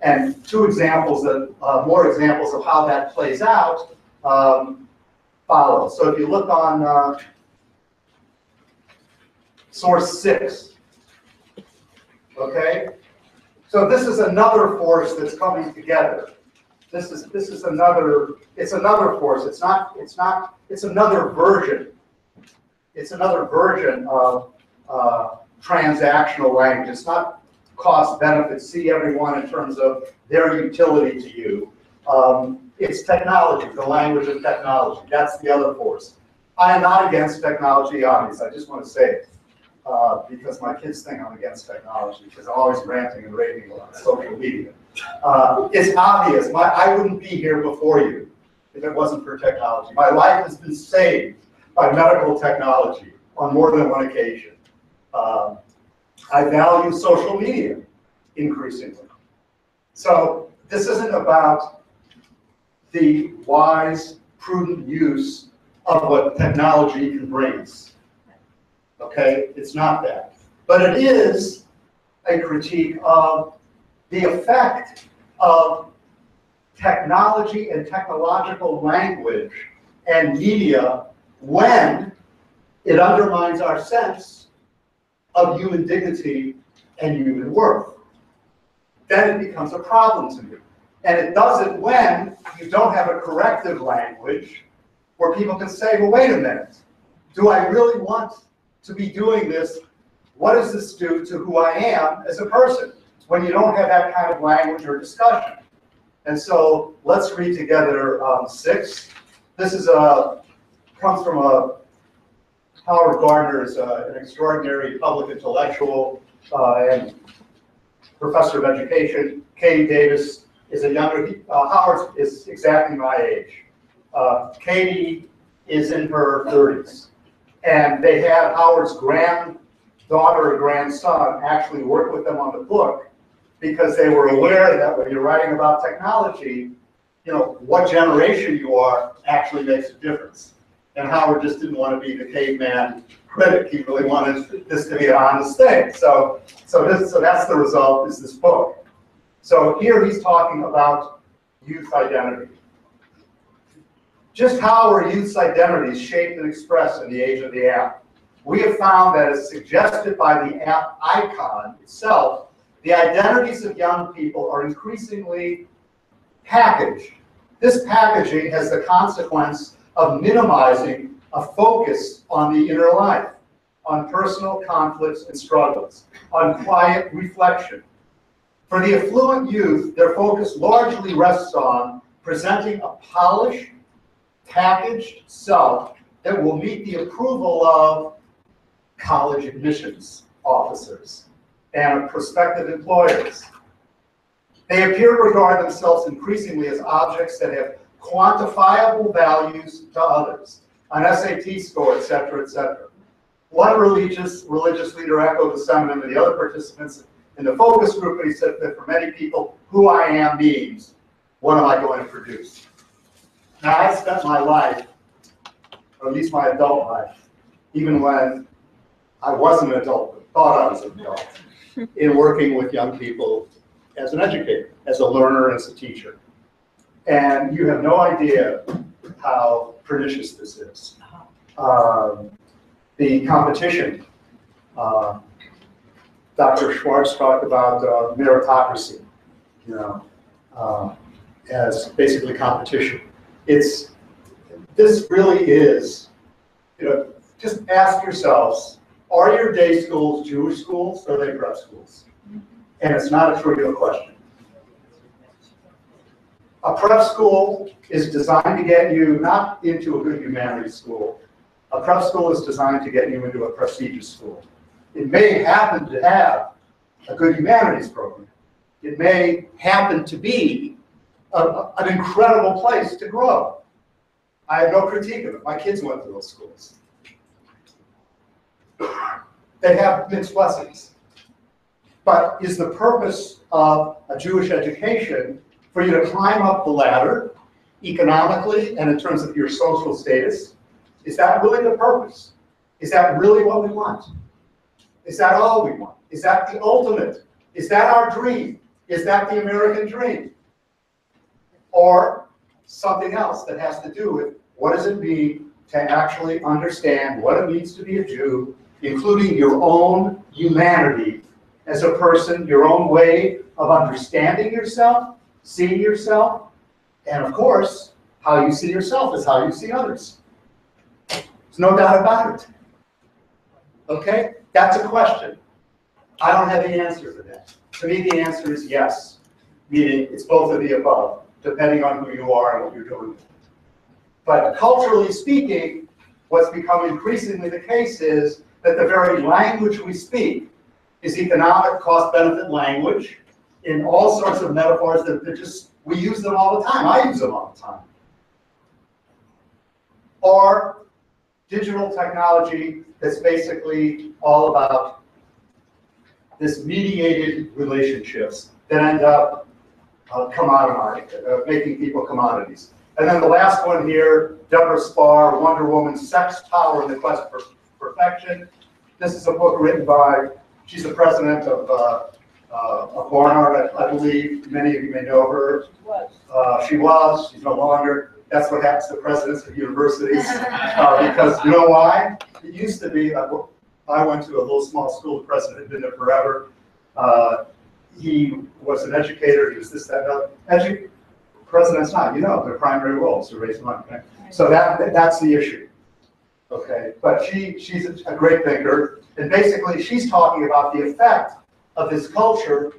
And two examples, more examples of how that plays out follow. So if you look on source 6, okay? So this is another force that's coming together. This is another, it's another force. It's another version. It's another version of transactional language. It's not cost benefit, see everyone in terms of their utility to you. It's technology, the language of technology. That's the other force. I am not against technology, obviously. I just want to say it because my kids think I'm against technology because I'm always ranting and raving on social media. It's obvious. I wouldn't be here before you if it wasn't for technology. My life has been saved by medical technology on more than one occasion. I value social media increasingly. So this isn't about the wise, prudent use of what technology can bring us. Okay, it's not that. But it is a critique of the effect of technology and technological language and media when it undermines our sense of human dignity and human worth. Then it becomes a problem to me. And it does it when you don't have a corrective language where people can say, well, wait a minute, do I really want to be doing this? What does this do to who I am as a person? When you don't have that kind of language or discussion. And so let's read together 6. This is comes from Howard Gardner is an extraordinary public intellectual and professor of education. Katie Davis is a younger, Howard is exactly my age. Katie is in her 30s. And they had Howard's granddaughter or grandson actually work with them on the book because they were aware that when you're writing about technology, you know, what generation you are actually makes a difference. And Howard just didn't want to be the caveman critic. He really wanted this to be an honest thing. So that's the result is this book. So here he's talking about youth identity. Just how are youth's identities shaped and expressed in the age of the app? We have found that as suggested by the app icon itself, the identities of young people are increasingly packaged. This packaging has the consequence of minimizing a focus on the inner life, on personal conflicts and struggles, on quiet reflection. For the affluent youth, their focus largely rests on presenting a polished, packaged self that will meet the approval of college admissions officers and prospective employers. They appear to regard themselves increasingly as objects that have quantifiable values to others, an SAT score, et cetera, et cetera. One religious leader echoed the sentiment of the other participants in the focus group, and he said that for many people, who I am means, what am I going to produce? Now, I spent my life, or at least my adult life, even when I wasn't an adult, but thought I was an adult, in working with young people as an educator, as a learner, as a teacher. And you have no idea how pernicious this is. The competition, Dr. Schwartz talked about meritocracy, you know, as basically competition. This really is, you know, just ask yourselves, are your day schools Jewish schools or are they prep schools? And it's not a trivial question. A prep school is designed to get you not into a good humanities school. A prep school is designed to get you into a prestigious school. It may happen to have a good humanities program. It may happen to be an incredible place to grow. I have no critique of it. My kids went to those schools. They have mixed blessings. But is the purpose of a Jewish education for you to climb up the ladder economically and in terms of your social status? Is that really the purpose? Is that really what we want? Is that all we want? Is that the ultimate? Is that our dream? Is that the American dream? Or something else that has to do with what does it mean to actually understand what it means to be a Jew, including your own humanity as a person, your own way of understanding yourself, seeing yourself, and of course, how you see yourself is how you see others. There's no doubt about it. Okay? That's a question. I don't have the answer to that. To me, the answer is yes, meaning it's both of the above, depending on who you are and what you're doing. But culturally speaking, what's become increasingly the case is that the very language we speak is economic cost-benefit language in all sorts of metaphors that we use them all the time. I use them all the time. Or digital technology that's basically all about this mediated relationships that end up making people commodities. And then the last one here, Deborah Sparr, Wonder Woman, Sex, Power, and the Quest for Perfection. This is a book written by, she's the president of Barnard, I believe. Many of you may know her. She was, she's no longer. That's what happens to presidents of universities. Because you know why? It used to be, I went to a little small school, the president had been there forever. He was an educator, he was this, that, that. President's not, you know, their primary role is to raise money. Right? So that's the issue. Okay, but she's a great thinker, and basically she's talking about the effect of this culture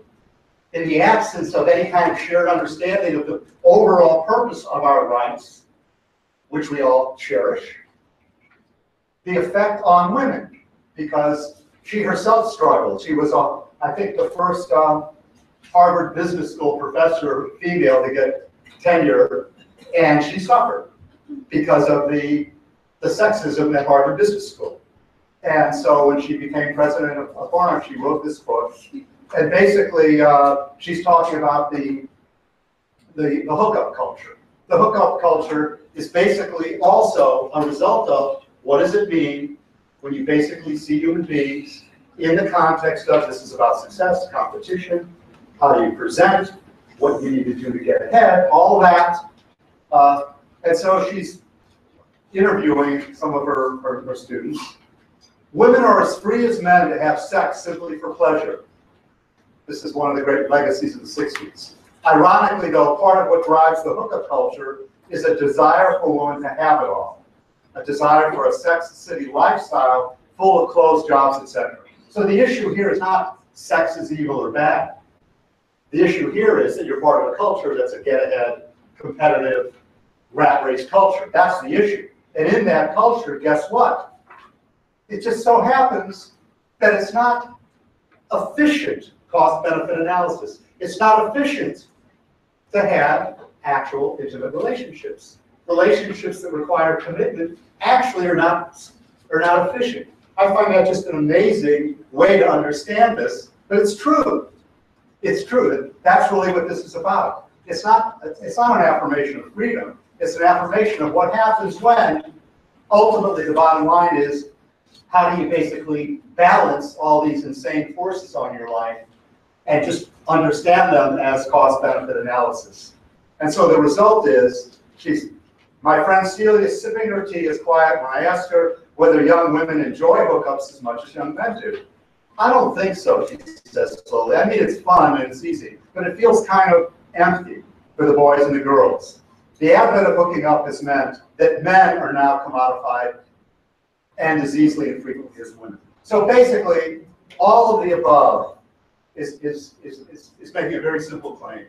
in the absence of any kind of shared understanding of the overall purpose of our rights, which we all cherish, the effect on women, because she herself struggled. She was, I think, the first Harvard Business School professor, female, to get tenure, and she suffered because of the sexism at Harvard Business School. And so when she became president of Barnard, she wrote this book. And basically, she's talking about the hookup culture. The hookup culture is basically also a result of what does it mean when you basically see human beings in the context of this is about success, competition, how you present, what you need to do to get ahead, all that. And so she's interviewing some of her students. Women are as free as men to have sex simply for pleasure. This is one of the great legacies of the 60s. Ironically, though, part of what drives the hookup culture is a desire for women to have it all, a desire for a sex and city lifestyle full of closed jobs, etc. So the issue here is not sex is evil or bad. The issue here is that you're part of a culture that's a get-ahead, competitive, rat-race culture. That's the issue. And in that culture, guess what? It just so happens that it's not efficient cost-benefit analysis. It's not efficient to have actual intimate relationships. Relationships that require commitment actually are not efficient. I find that just an amazing way to understand this, but it's true. It's true that that's really what this is about. It's not an affirmation of freedom. It's an affirmation of what happens when, ultimately, the bottom line is, how do you basically balance all these insane forces on your life and just understand them as cost-benefit analysis? And so the result is, my friend Celia sipping her tea is quiet when I ask her whether young women enjoy hookups as much as young men do. I don't think so, she says slowly. I mean, it's fun and it's easy, but it feels kind of empty for the boys and the girls. The advent of hooking up has meant that men are now commodified and as easily and frequently as women. So basically, all of the above is making a very simple claim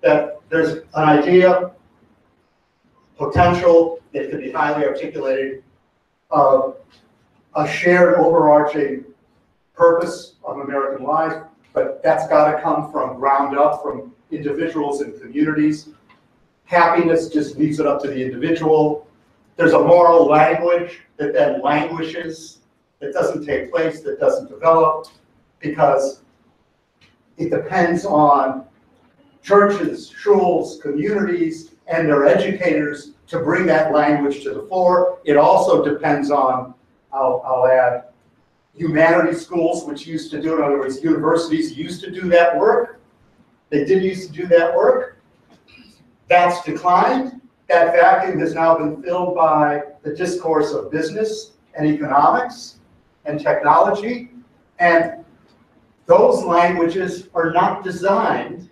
that there's an idea, potential, that could be highly articulated, of a shared overarching purpose of American life, but that's got to come from ground up, from individuals and communities. Happiness just leaves it up to the individual. There's a moral language that then languishes, that doesn't take place, that doesn't develop, because it depends on churches, shuls, communities, and their educators to bring that language to the fore. It also depends on, I'll add, humanities schools, which used to do, in other words, universities used to do that work. They did used to do that work. That's declined. That vacuum has now been filled by the discourse of business and economics and technology. And those languages are not designed.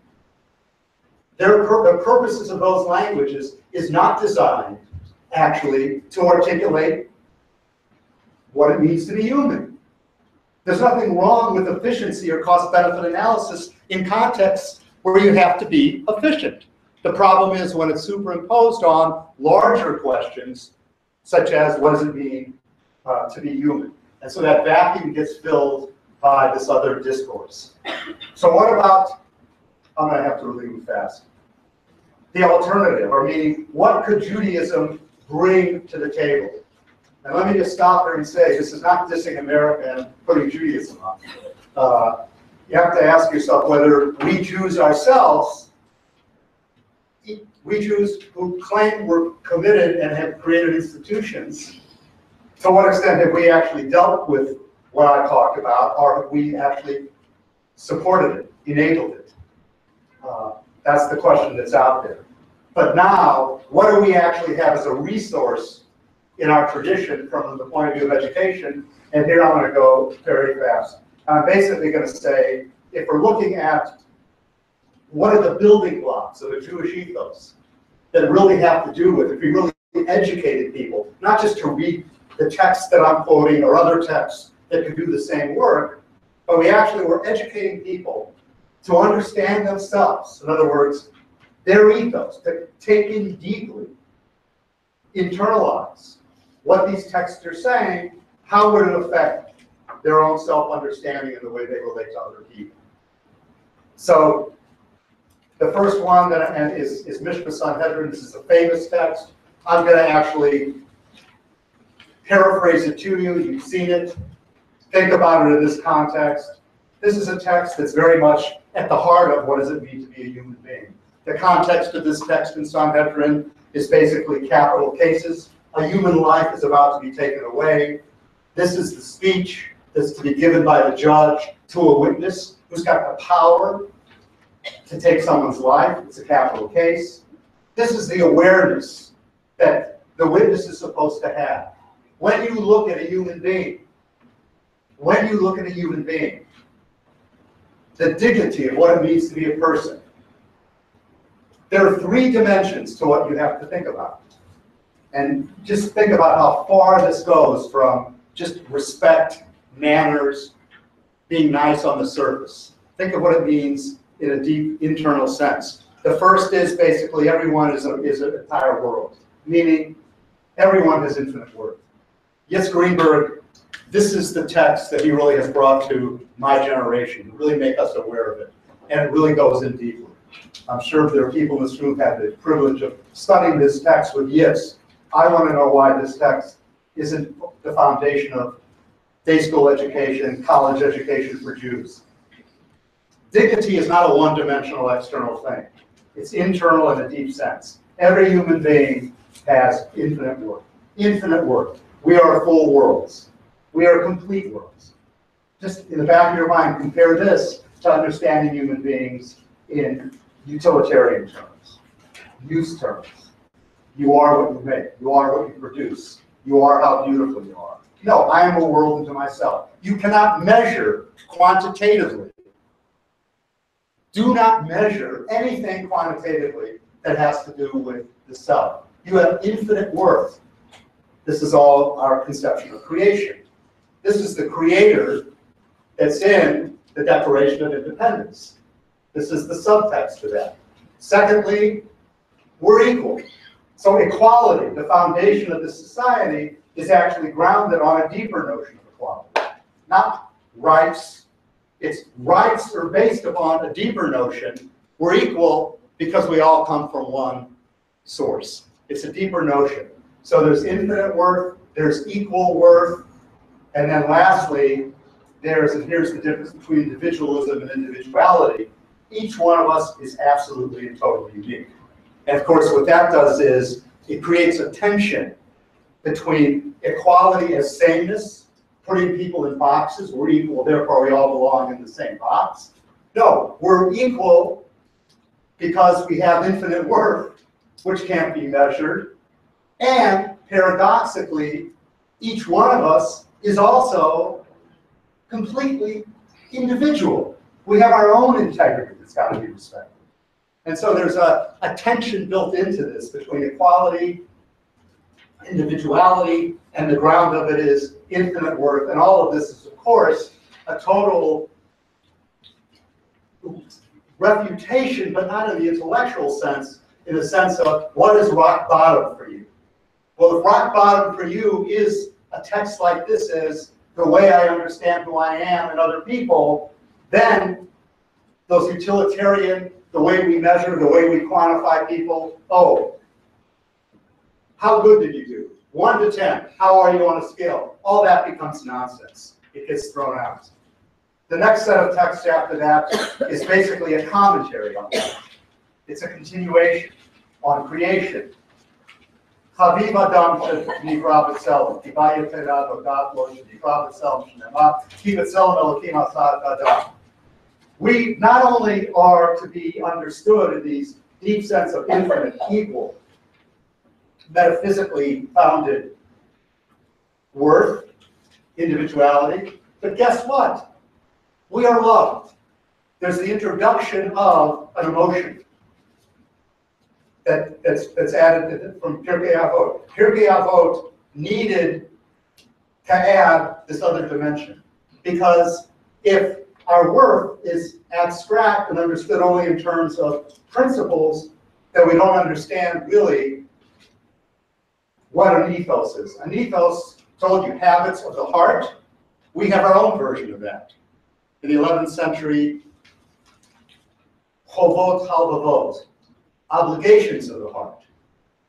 The purposes of those languages is not designed, actually, to articulate what it means to be human. There's nothing wrong with efficiency or cost-benefit analysis in contexts where you have to be efficient. The problem is when it's superimposed on larger questions, such as what does it mean to be human? And so that vacuum gets filled by this other discourse. So what about, I'm going to have to really move fast, the alternative, or meaning what could Judaism bring to the table? And let me just stop here and say, this is not dissing America and putting Judaism on. You have to ask yourself whether we Jews ourselves, we Jews who claim we're committed and have created institutions, to what extent have we actually dealt with what I talked about, or have we actually supported it, enabled it? That's the question that's out there. But now, what do we actually have as a resource in our tradition from the point of view of education? And here I'm going to go very fast. I'm basically going to say, if we're looking at what are the building blocks of a Jewish ethos that really have to do with, if we really educated people, not just to read the text that I'm quoting or other texts that could do the same work, but we actually were educating people to understand themselves. In other words, their ethos, to take in deeply, internalize what these texts are saying, how would it affect their own self-understanding and the way they relate to other people. So the first one that is Mishnah Sanhedrin. This is a famous text. I'm going to actually paraphrase it to you. You've seen it. Think about it in this context. This is a text that's very much at the heart of what does it mean to be a human being. The context of this text in Sanhedrin is basically capital cases. A human life is about to be taken away. This is the speech that's to be given by the judge to a witness who's got the power to take someone's life. It's a capital case. This is the awareness that the witness is supposed to have. When you look at a human being, when you look at a human being, the dignity of what it means to be a person. There are three dimensions to what you have to think about. And just think about how far this goes from just respect, manners, being nice on the surface. Think of what it means in a deep internal sense. The first is basically everyone is an entire world, meaning everyone has infinite worth. Yes, Greenberg, this is the text that he really has brought to my generation, really make us aware of it, and it really goes in deeply. I'm sure there are people in this room who have the privilege of studying this text with Yitz. I want to know why this text isn't the foundation of day school education, college education for Jews. Dignity is not a one-dimensional external thing. It's internal in a deep sense. Every human being has infinite worth. Infinite worth. We are full worlds. We are complete worlds. Just in the back of your mind, compare this to understanding human beings in utilitarian terms, use terms. You are what you make. You are what you produce. You are how beautiful you are. No, I am a world unto myself. You cannot measure quantitatively. Do not measure anything quantitatively that has to do with the self. You have infinite worth. This is all our conception of creation. This is the creator that's in the Declaration of Independence. This is the subtext to that. Secondly, we're equal. So equality, the foundation of the society, is actually grounded on a deeper notion of equality. Not rights. Its rights are based upon a deeper notion. We're equal because we all come from one source. It's a deeper notion. So there's infinite worth, there's equal worth, and then lastly, there's, and here's the difference between individualism and individuality. Each one of us is absolutely and totally unique. And of course, what that does is it creates a tension between equality as sameness, putting people in boxes. We're equal, therefore we all belong in the same box. No, we're equal because we have infinite worth, which can't be measured. And paradoxically, each one of us is also completely individual. We have our own integrity that's got to be respected. And so there's a tension built into this between equality, individuality, and the ground of it is infinite worth. And all of this is, of course, a total refutation, but not in the intellectual sense, in the sense of what is rock bottom for you. Well, if rock bottom for you is a text like this is, the way I understand who I am and other people, then those utilitarian, the way we measure, the way we quantify people, oh, how good did you do? 1 to 10, how are you on a scale? All that becomes nonsense. It gets thrown out. The next set of texts after that is basically a commentary on that. It's a continuation on creation. Chaviv Adam Nivra B'Tselem, Divaya Terad Odat Losh Nivra B'Tselem Shnema, Kivetzelem Elokim Asad Adam. We not only are to be understood in these deep sense of infinite, equal, metaphysically founded worth, individuality, but guess what? We are loved. There's the introduction of an emotion that's added from Pirkei Avot. Pirkei Avot needed to add this other dimension, because if our worth is abstract and understood only in terms of principles, that we don't understand really what an ethos is. An ethos told you habits of the heart. We have our own version of that. In the 11th century, chovot halvavot, obligations of the heart.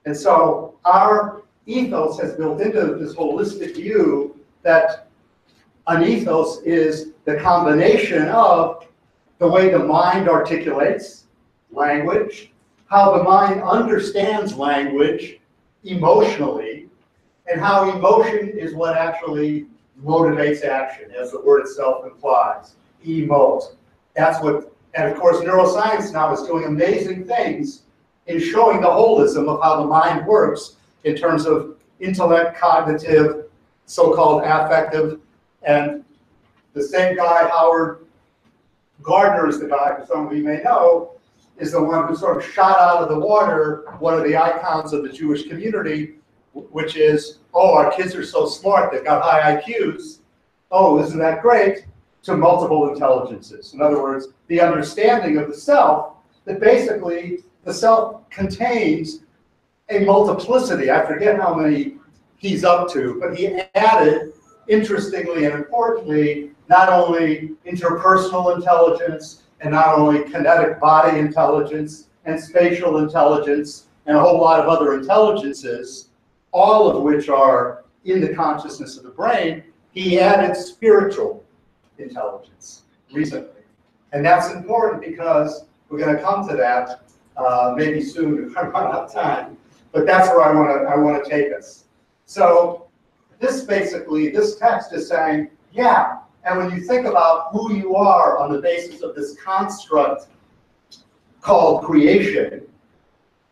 And so our ethos has built into this holistic view that an ethos is the combination of the way the mind articulates language, how the mind understands language emotionally, and how emotion is what actually motivates action, as the word itself implies, emote. That's what, and of course, neuroscience now is doing amazing things in showing the holism of how the mind works in terms of intellect, cognitive, so-called affective, and the same guy, Howard Gardner is the guy, who some of you may know, is the one who sort of shot out of the water one of the icons of the Jewish community, which is, oh, our kids are so smart, they've got high IQs, oh, isn't that great, to multiple intelligences. In other words, the understanding of the self, that basically the self contains a multiplicity. I forget how many he's up to, but he added, interestingly and importantly, not only interpersonal intelligence, and not only kinetic body intelligence, and spatial intelligence, and a whole lot of other intelligences, all of which are in the consciousness of the brain, he added spiritual intelligence recently. And that's important because we're going to come to that maybe soon if I run out of time, but that's where I want to take us. So this basically, this text is saying, yeah, and when you think about who you are on the basis of this construct called creation,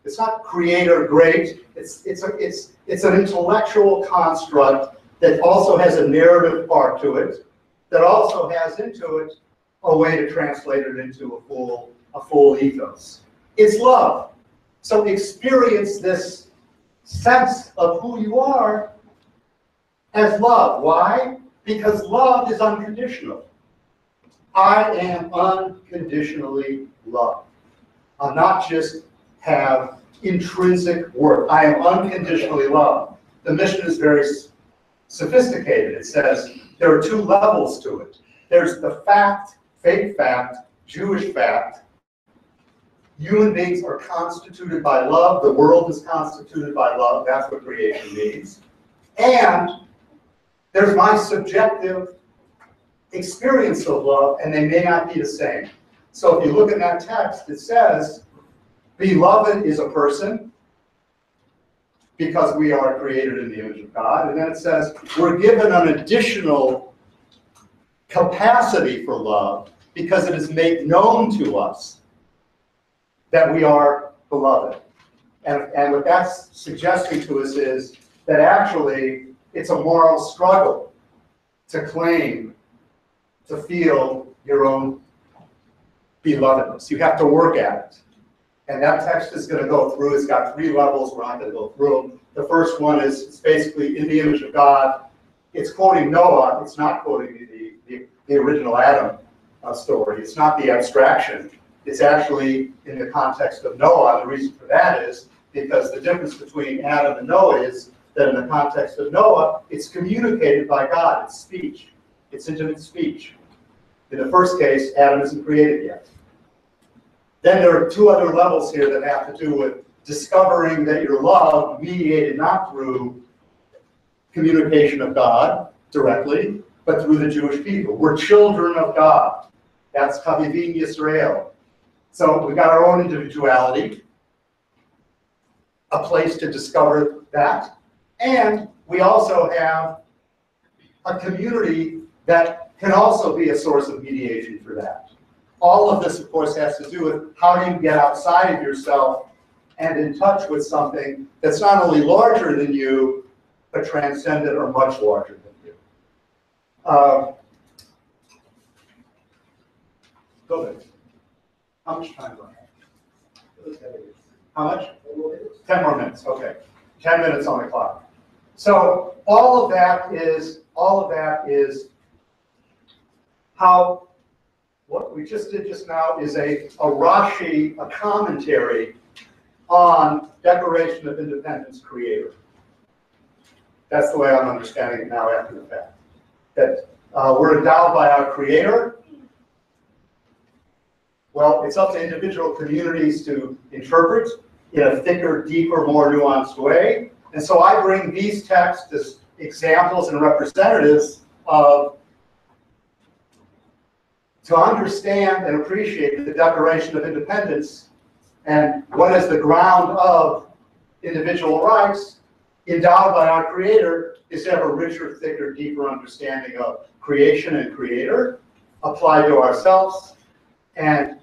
it's not creator great, it's an intellectual construct that also has a narrative part to it, that also has into it a way to translate it into a full ethos. It's love. So experience this sense of who you are as love. Why? Because love is unconditional. I am unconditionally loved. I'm not just have intrinsic worth. I am unconditionally loved. The mission is very sophisticated. It says there are two levels to it. There's the fact, fake fact, Jewish fact. Human beings are constituted by love. The world is constituted by love. That's what creation means. And there's my subjective experience of love, and they may not be the same. So if you look at that text, it says, beloved is a person, because we are created in the image of God. And then it says, we're given an additional capacity for love, because it is made known to us that we are beloved. And what that's suggesting to us is that actually it's a moral struggle to claim, to feel your own belovedness. You have to work at it. And that text is going to go through. It's got three levels. We're not going to go through them. The first one is it's basically in the image of God. It's quoting Noah. It's not quoting the the original Adam story. It's not the abstraction. It's actually in the context of Noah. The reason for that is because the difference between Adam and Noah is that in the context of Noah, it's communicated by God. It's speech. It's intimate speech. In the first case, Adam isn't created yet. Then there are two other levels here that have to do with discovering that you're loved, mediated not through communication of God directly, but through the Jewish people. We're children of God. That's Chavivim Yisrael. So we've got our own individuality, a place to discover that, and we also have a community that can also be a source of mediation for that. All of this, of course, has to do with how do you get outside of yourself and in touch with something that's not only larger than you, but transcendent or much larger than you. Dovid, how much time do I have? How much? 10 more minutes, okay. 10 minutes on the clock. So all of that is how what we just did just now is a Rashi, a commentary on Declaration of Independence creator. That's the way I'm understanding it now after the fact. That we're endowed by our creator. Well, it's up to individual communities to interpret in a thicker, deeper, more nuanced way. And so I bring these texts as examples and representatives of to understand and appreciate the Declaration of Independence and what is the ground of individual rights endowed by our Creator is to have a richer, thicker, deeper understanding of creation and Creator applied to ourselves, and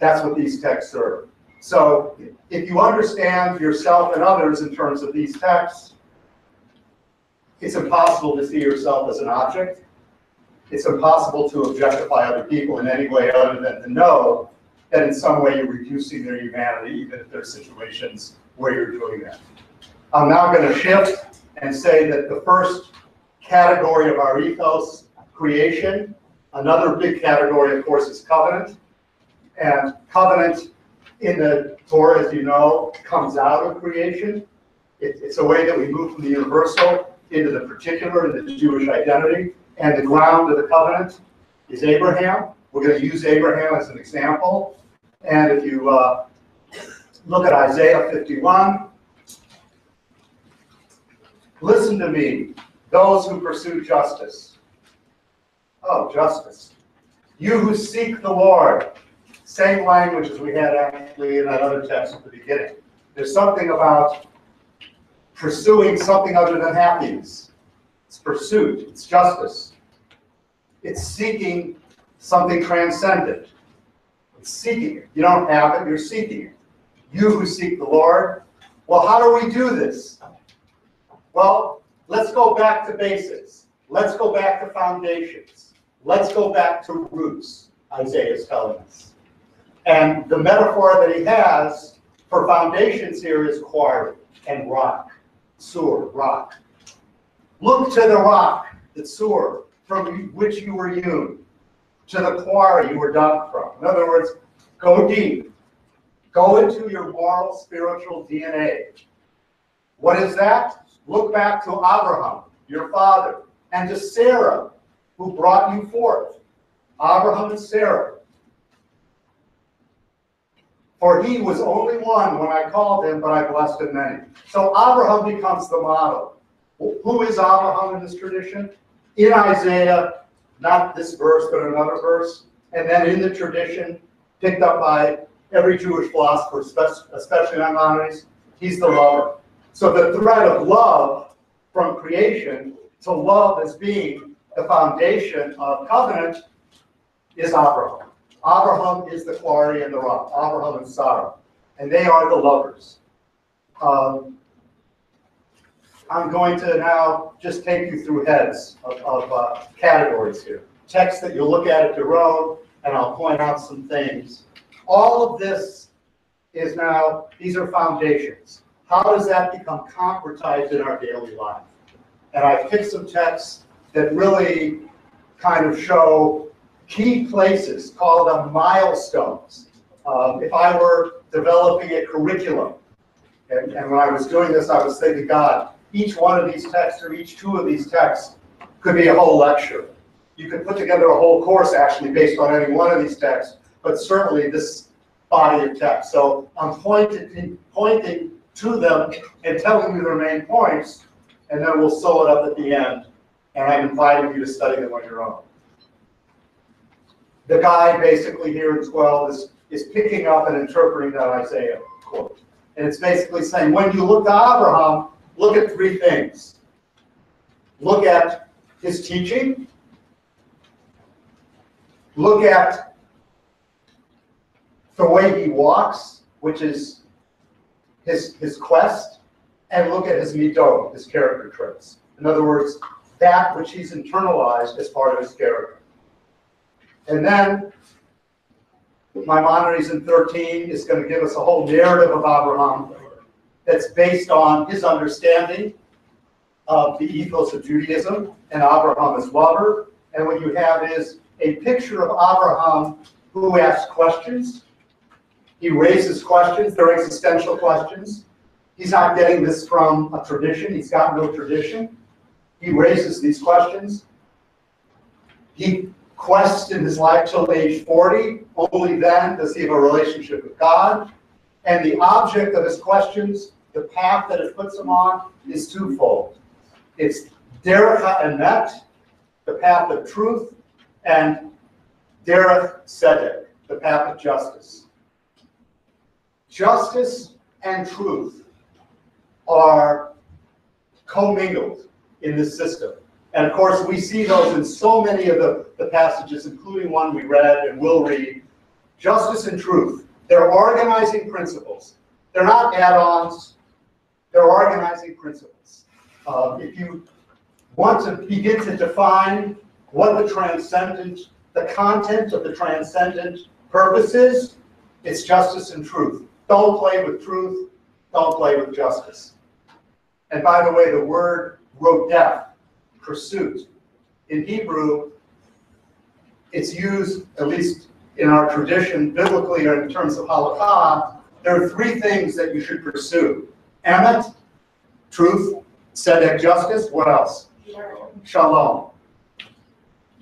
that's what these texts serve. So if you understand yourself and others in terms of these texts, it's impossible to see yourself as an object. It's impossible to objectify other people in any way other than to know that in some way you're reducing their humanity, even if there are situations where you're doing that. I'm now going to shift and say that the first category of our ethos, creation, another big category, of course, is covenant. And covenant in the Torah, as you know, comes out of creation. It's a way that we move from the universal into the particular, into the Jewish identity. And the ground of the covenant is Abraham. We're going to use Abraham as an example. And if you look at Isaiah 51, listen to me, those who pursue justice. Oh, justice. You who seek the Lord. Same language as we had actually in that other text at the beginning. There's something about pursuing something other than happiness. It's pursuit, it's justice. It's seeking something transcendent. It's seeking it. You don't have it, you're seeking it. You who seek the Lord. Well, how do we do this? Well, let's go back to basics. Let's go back to foundations. Let's go back to roots, Isaiah is telling us. And the metaphor that he has for foundations here is quarry and rock, sur, rock. Look to the rock, the sewer, from which you were hewn, to the quarry you were dug from. In other words, go deep. Go into your moral, spiritual DNA. What is that? Look back to Abraham, your father, and to Sarah, who brought you forth. Abraham and Sarah. For he was only one when I called him, but I blessed him many. So Abraham becomes the model. Who is Abraham in this tradition? In Isaiah, not this verse, but another verse, and then in the tradition picked up by every Jewish philosopher, especially Maimonides, he's the lover. So the thread of love from creation to love as being the foundation of covenant is Abraham. Abraham is the quarry and the rock, Abraham and Sarah, and they are the lovers. I'm going to now just take you through heads of categories here. Text that you'll look at your own, and I'll point out some things. All of this is now, these are foundations. How does that become concretized in our daily life? And I picked some texts that really kind of show key places, call them milestones. If I were developing a curriculum, and when I was doing this, I was thinking, God, each one of these texts or each two of these texts could be a whole lecture. You could put together a whole course actually based on any one of these texts, but certainly this body of text. So I'm pointing to them and telling you their main points, and then we'll sew it up at the end. And I'm inviting you to study them on your own. The guide basically here in 12 is picking up and interpreting that Isaiah quote. And it's basically saying, when you look to Abraham, look at three things. Look at his teaching. Look at the way he walks, which is his quest, and look at his midot, his character traits. In other words, that which he's internalized as part of his character. And then Maimonides in 13 is going to give us a whole narrative of Abraham that's based on his understanding of the ethos of Judaism and Abraham as lover. And what you have is a picture of Abraham who asks questions. He raises questions, they're existential questions. He's not getting this from a tradition, he's got no tradition. He raises these questions. He quests in his life till age 40. Only then does he have a relationship with God. And the object of his questions, the path that it puts him on, is twofold. It's derech emet, the path of truth, and derech tzedek, the path of justice. Justice and truth are commingled in this system. And of course, we see those in so many of the passages, including one we read and will read. Justice and truth, they're organizing principles. They're not add-ons, they're organizing principles. If you want to begin to define what the transcendent, the content of the transcendent purpose is, it's justice and truth. Don't play with truth, don't play with justice. And by the way, the word rodef, pursuit, in Hebrew, it's used, at least in our tradition, biblically or in terms of halakha, there are three things that you should pursue. Emet, truth, tzedek, justice, what else? Shalom.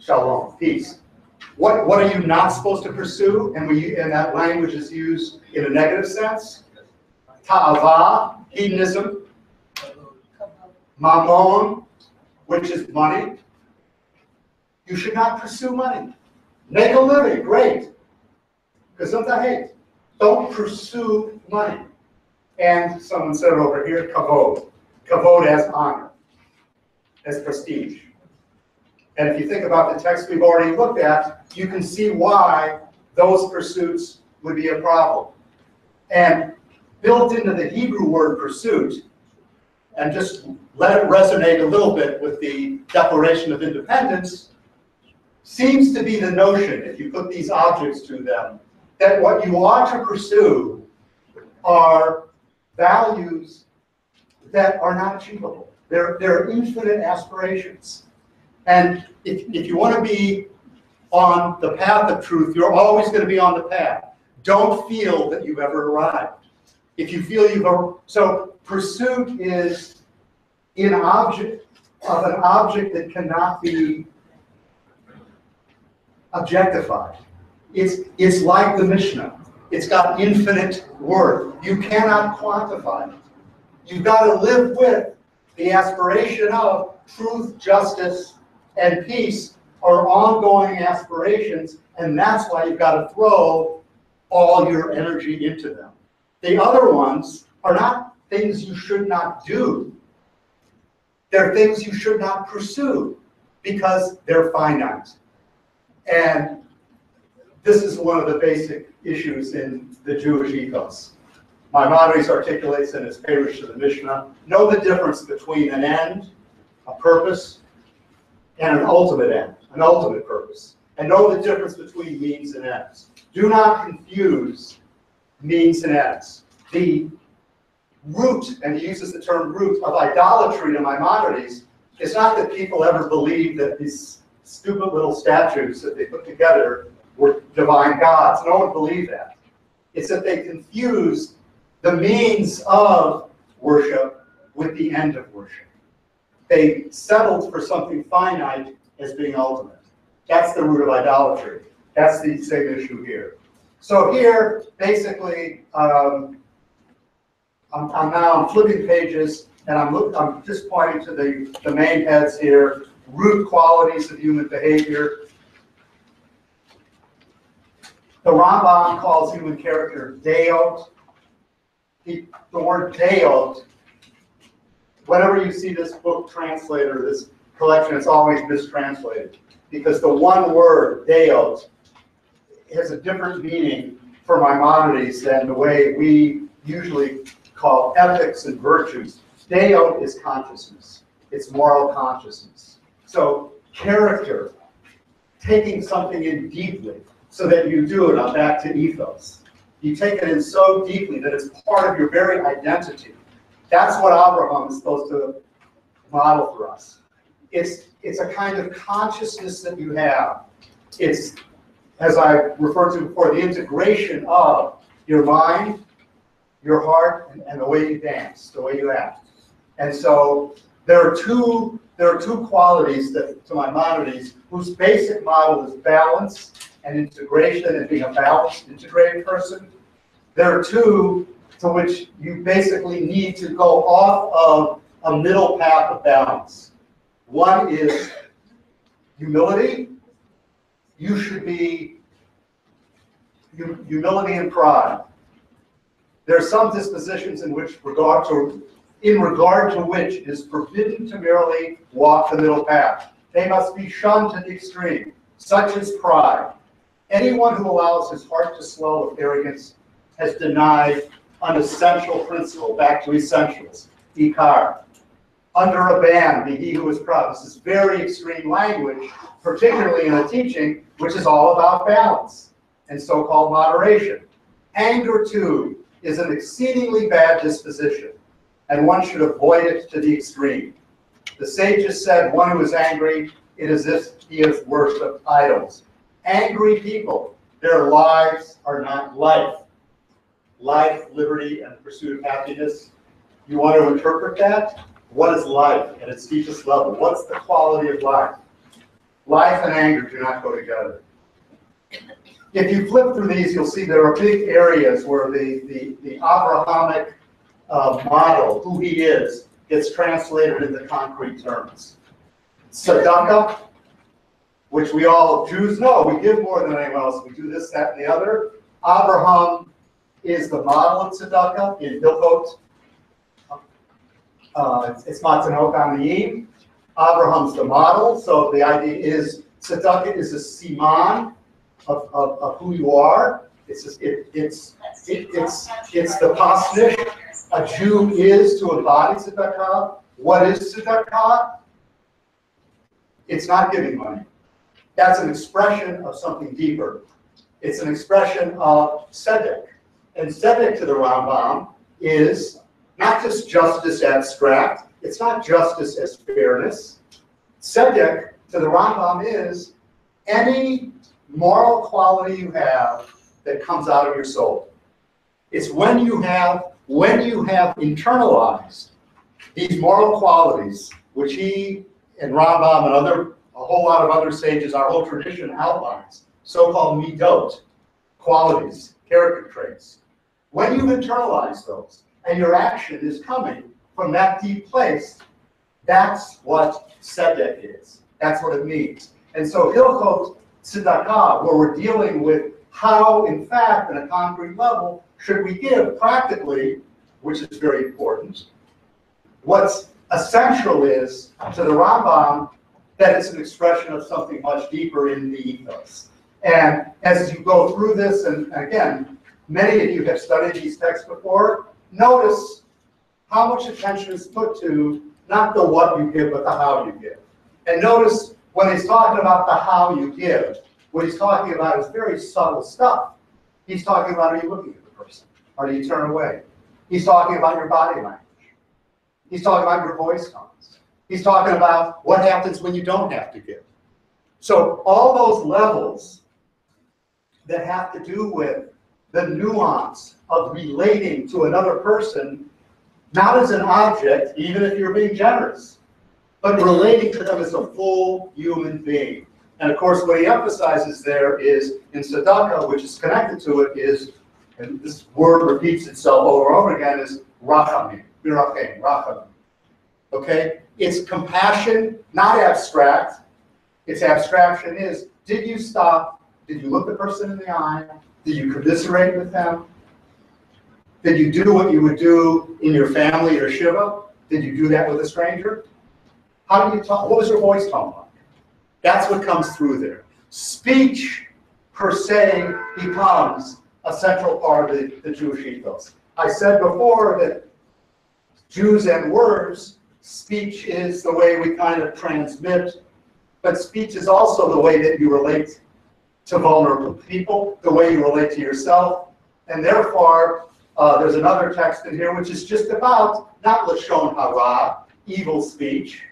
Shalom, peace. What are you not supposed to pursue? And that language is used in a negative sense. Ta'ava, hedonism. Mammon, which is money. You should not pursue money. Make a living, great. Because of the hate. Don't pursue money. And someone said over here, kavod. Kavod as honor, as prestige. And if you think about the text we've already looked at, you can see why those pursuits would be a problem. And built into the Hebrew word pursuit, and just let it resonate a little bit with the Declaration of Independence, seems to be the notion, if you put these objects to them, that what you ought to pursue are values that are not achievable. They're infinite aspirations. And if you want to be on the path of truth, you're always going to be on the path. Don't feel that you've ever arrived. If you feel you've arrived, so pursuit is an object of an object that cannot be objectified. It's like the Mishnah. It's got infinite worth. You cannot quantify it. You've got to live with the aspiration of truth, justice, and peace are ongoing aspirations, and that's why you've got to throw all your energy into them. The other ones are not things you should not do. They're things you should not pursue because they're finite. And this is one of the basic issues in the Jewish ethos. Maimonides articulates in his Pardes to the Mishnah, know the difference between an end, a purpose, and an ultimate end, an ultimate purpose. And know the difference between means and ends. Do not confuse means and ends. The root, and he uses the term root, of idolatry to Maimonides is not that people ever believe that these stupid little statues that they put together were divine gods. No one believed that. It's that they confused the means of worship with the end of worship. They settled for something finite as being ultimate. That's the root of idolatry. That's the same issue here. So here, basically, I'm now flipping pages, and I'm just pointing to the main heads here, root qualities of human behavior. The Rambam calls human character deot. The word deot, whenever you see this book translated or this collection, it's always mistranslated, because the one word, deot, has a different meaning for Maimonides than the way we usually call ethics and virtues. Deot is consciousness. It's moral consciousness. So character, taking something in deeply so that you do it, on back to ethos. You take it in so deeply that it's part of your very identity. That's what Abraham is supposed to model for us. It's a kind of consciousness that you have. It's, as I referred to before, the integration of your mind, your heart, and the way you dance, the way you act. And so there are two qualities that, to Maimonides, whose basic model is balance and integration, and being a balanced, integrated person. There are two to which you basically need to go off of a middle path of balance. One is humility. You should be humility and pride. There are some dispositions in which regard to which it is forbidden to merely walk the middle path. They must be shunned to the extreme, such as pride. Anyone who allows his heart to swell with arrogance has denied an essential principle, back to essentials, ikar. Under a ban, be he who is proud. This is very extreme language, particularly in the teaching, which is all about balance and so-called moderation. Anger, too, is an exceedingly bad disposition, and one should avoid it to the extreme. The sages said, one who is angry, it is as if he has worshipped idols. Angry people, their lives are not life. Life, liberty, and the pursuit of happiness. You want to interpret that? What is life at its deepest level? What's the quality of life? Life and anger do not go together. If you flip through these, you'll see there are big areas where the Abrahamic model, who he is, gets translated into concrete terms. Tzedakah, which we all Jews know, we give more than anyone else. We do this, that, and the other. Abraham is the model of tzedakah in Hilchot. It's Matanot Aniyim. Abraham's the model, so the idea is tzedakah is a siman of who you are. It's the pasnish a Jew is to embody tzedakah. What is tzedakah? It's not giving money. That's an expression of something deeper. It's an expression of tzedek. And tzedek to the Rambam is not just justice abstract. It's not justice as fairness. Tzedek to the Rambam is any moral quality you have that comes out of your soul. It's when you have internalized these moral qualities, which he and Rambam and a whole lot of other sages, our whole tradition outlines, so-called midot, qualities, character traits. When you internalize those, and your action is coming from that deep place, that's what tzedek is. That's what it means. And so Hilchot Tzedakah, where we're dealing with how, in fact, at a concrete level, should we give practically, which is very important. What's essential is, to the Rambam, that it's an expression of something much deeper in the ethos. And as you go through this, and again, many of you have studied these texts before, notice how much attention is put to not the what you give, but the how you give. And notice when he's talking about the how you give, what he's talking about is very subtle stuff. He's talking about, are you looking at the person? Or do you turn away? He's talking about your body language. He's talking about your voice tones. He's talking about what happens when you don't have to give. So all those levels that have to do with the nuance of relating to another person, not as an object, even if you're being generous, but relating to them as a full human being. And of course, what he emphasizes there is in tzedakah, which is connected to it, is, and this word repeats itself over and over again, is rachamim, mirachem, rachamim. Okay? It's compassion, not abstract. Its abstraction is, did you stop? Did you look the person in the eye? Did you commiserate with them? Did you do what you would do in your family or shiva? Did you do that with a stranger? How do you talk? What was your voice tone like? That's what comes through there. Speech, per se, becomes a central part of the Jewish ethos. I said before that Jews and words, speech is the way we kind of transmit, but speech is also the way that you relate to vulnerable people, the way you relate to yourself, and therefore there's another text in here which is just about not lashon hara, evil speech.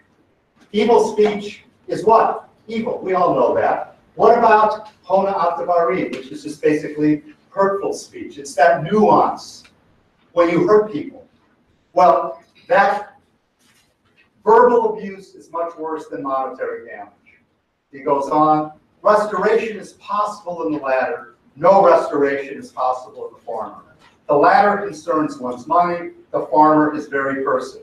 Evil speech is what? Evil. We all know that. What about hona atavarim, which is just basically hurtful speech? It's that nuance when you hurt people. Well, that verbal abuse is much worse than monetary damage. He goes on. Restoration is possible in the latter. No restoration is possible in the former. The latter concerns one's money. The former is very person.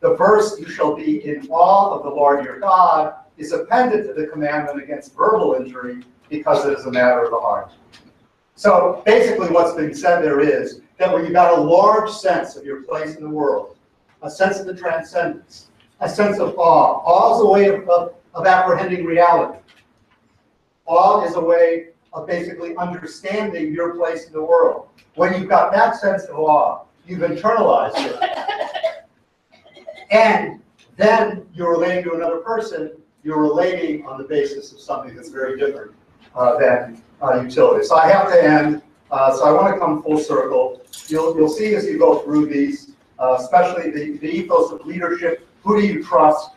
The verse, you shall be in awe of the Lord your God, is appended to the commandment against verbal injury because it is a matter of the heart. So basically what's being said there is that when you've got a large sense of your place in the world, a sense of the transcendence, a sense of awe, awe is a way of apprehending reality. Awe is a way of basically understanding your place in the world. When you've got that sense of awe, you've internalized it. And then you're relating to another person, you're relating on the basis of something that's very different than utility. So I have to end, so I want to come full circle. You'll see as you go through these, especially the ethos of leadership, who do you trust,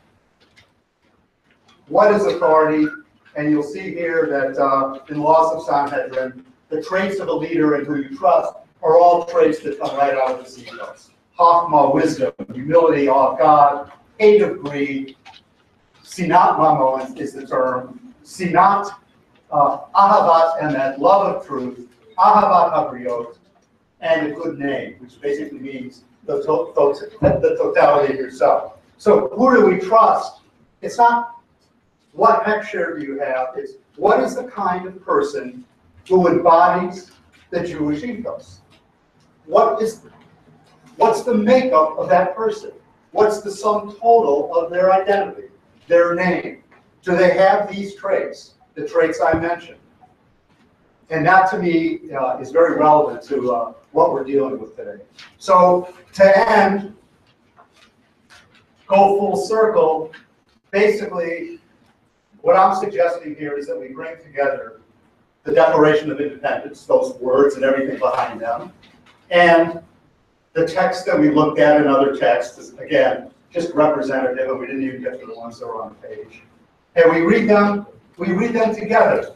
what is authority, and you'll see here that in Laws of Sanhedrin, the traits of a leader and who you trust are all traits that come right out of this ethos. Chachma, wisdom, humility, awe of God, hate of greed, sinat mamon is the term, sinat, ahavat emet, love of truth, ahavat habriot, and a good name, which basically means the totality of yourself. So who do we trust? It's not what picture do you have, it's what is the kind of person who embodies the Jewish ethos? What's the makeup of that person? What's the sum total of their identity, their name? Do they have these traits, the traits I mentioned? And that, to me, is very relevant to what we're dealing with today. So to end, go full circle, basically, what I'm suggesting here is that we bring together the Declaration of Independence, those words and everything behind them, and the text that we looked at in other texts is, again, just representative, and we didn't even get to the ones that were on the page. And we read them together.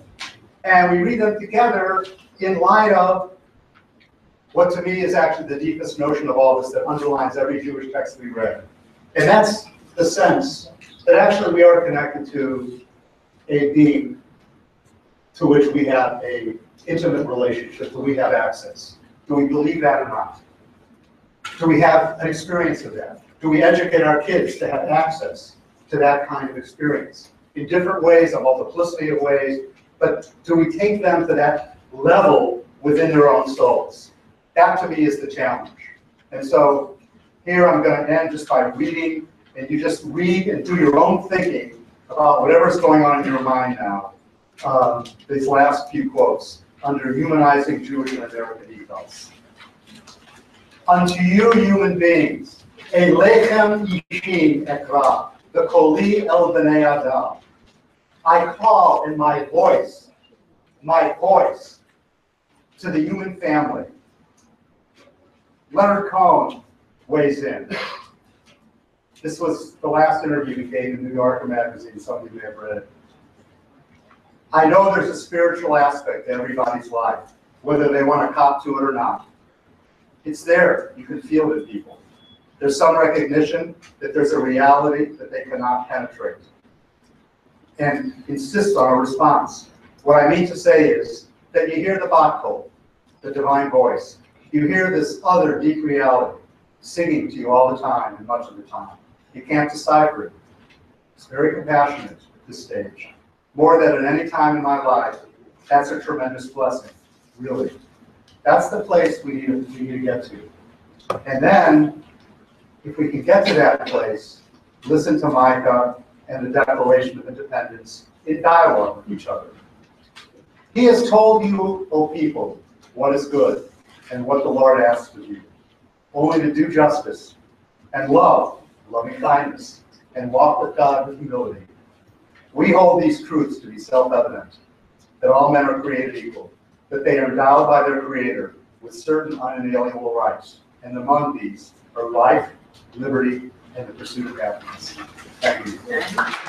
And we read them together in light of what to me is actually the deepest notion of all this that underlines every Jewish text we read. And that's the sense that actually we are connected to a being to which we have an intimate relationship, do we have access? Do we believe that or not? Do we have an experience of that? Do we educate our kids to have access to that kind of experience? In different ways, a multiplicity of ways, but do we take them to that level within their own souls? That to me is the challenge. And so here I'm going to end just by reading, and you just read and do your own thinking about whatever's going on in your mind now, these last few quotes, under Humanizing Jewish and American Ethos. Unto you, human beings, a lechem ishim ekra, the koli el b'nei adam. I call in my voice, to the human family. Leonard Cohen weighs in. This was the last interview he gave in New Yorker magazine, some of you may have read it. I know there's a spiritual aspect to everybody's life, whether they want to cop to it or not. It's there. You can feel it, people. There's some recognition that there's a reality that they cannot penetrate and insist on a response. What I mean to say is that you hear the Batkol, the divine voice. You hear this other deep reality singing to you all the time and much of the time. You can't decipher it. It's very compassionate at this stage. More than at any time in my life, that's a tremendous blessing, really. That's the place we need to get to. And then, if we can get to that place, listen to Micah and the Declaration of Independence in dialogue with each other. He has told you, O people, what is good and what the Lord asks of you, only to do justice and love, loving kindness, and walk with God with humility. We hold these truths to be self-evident, that all men are created equal, that they are endowed by their Creator with certain unalienable rights, and among these are life, liberty, and the pursuit of happiness. Thank you.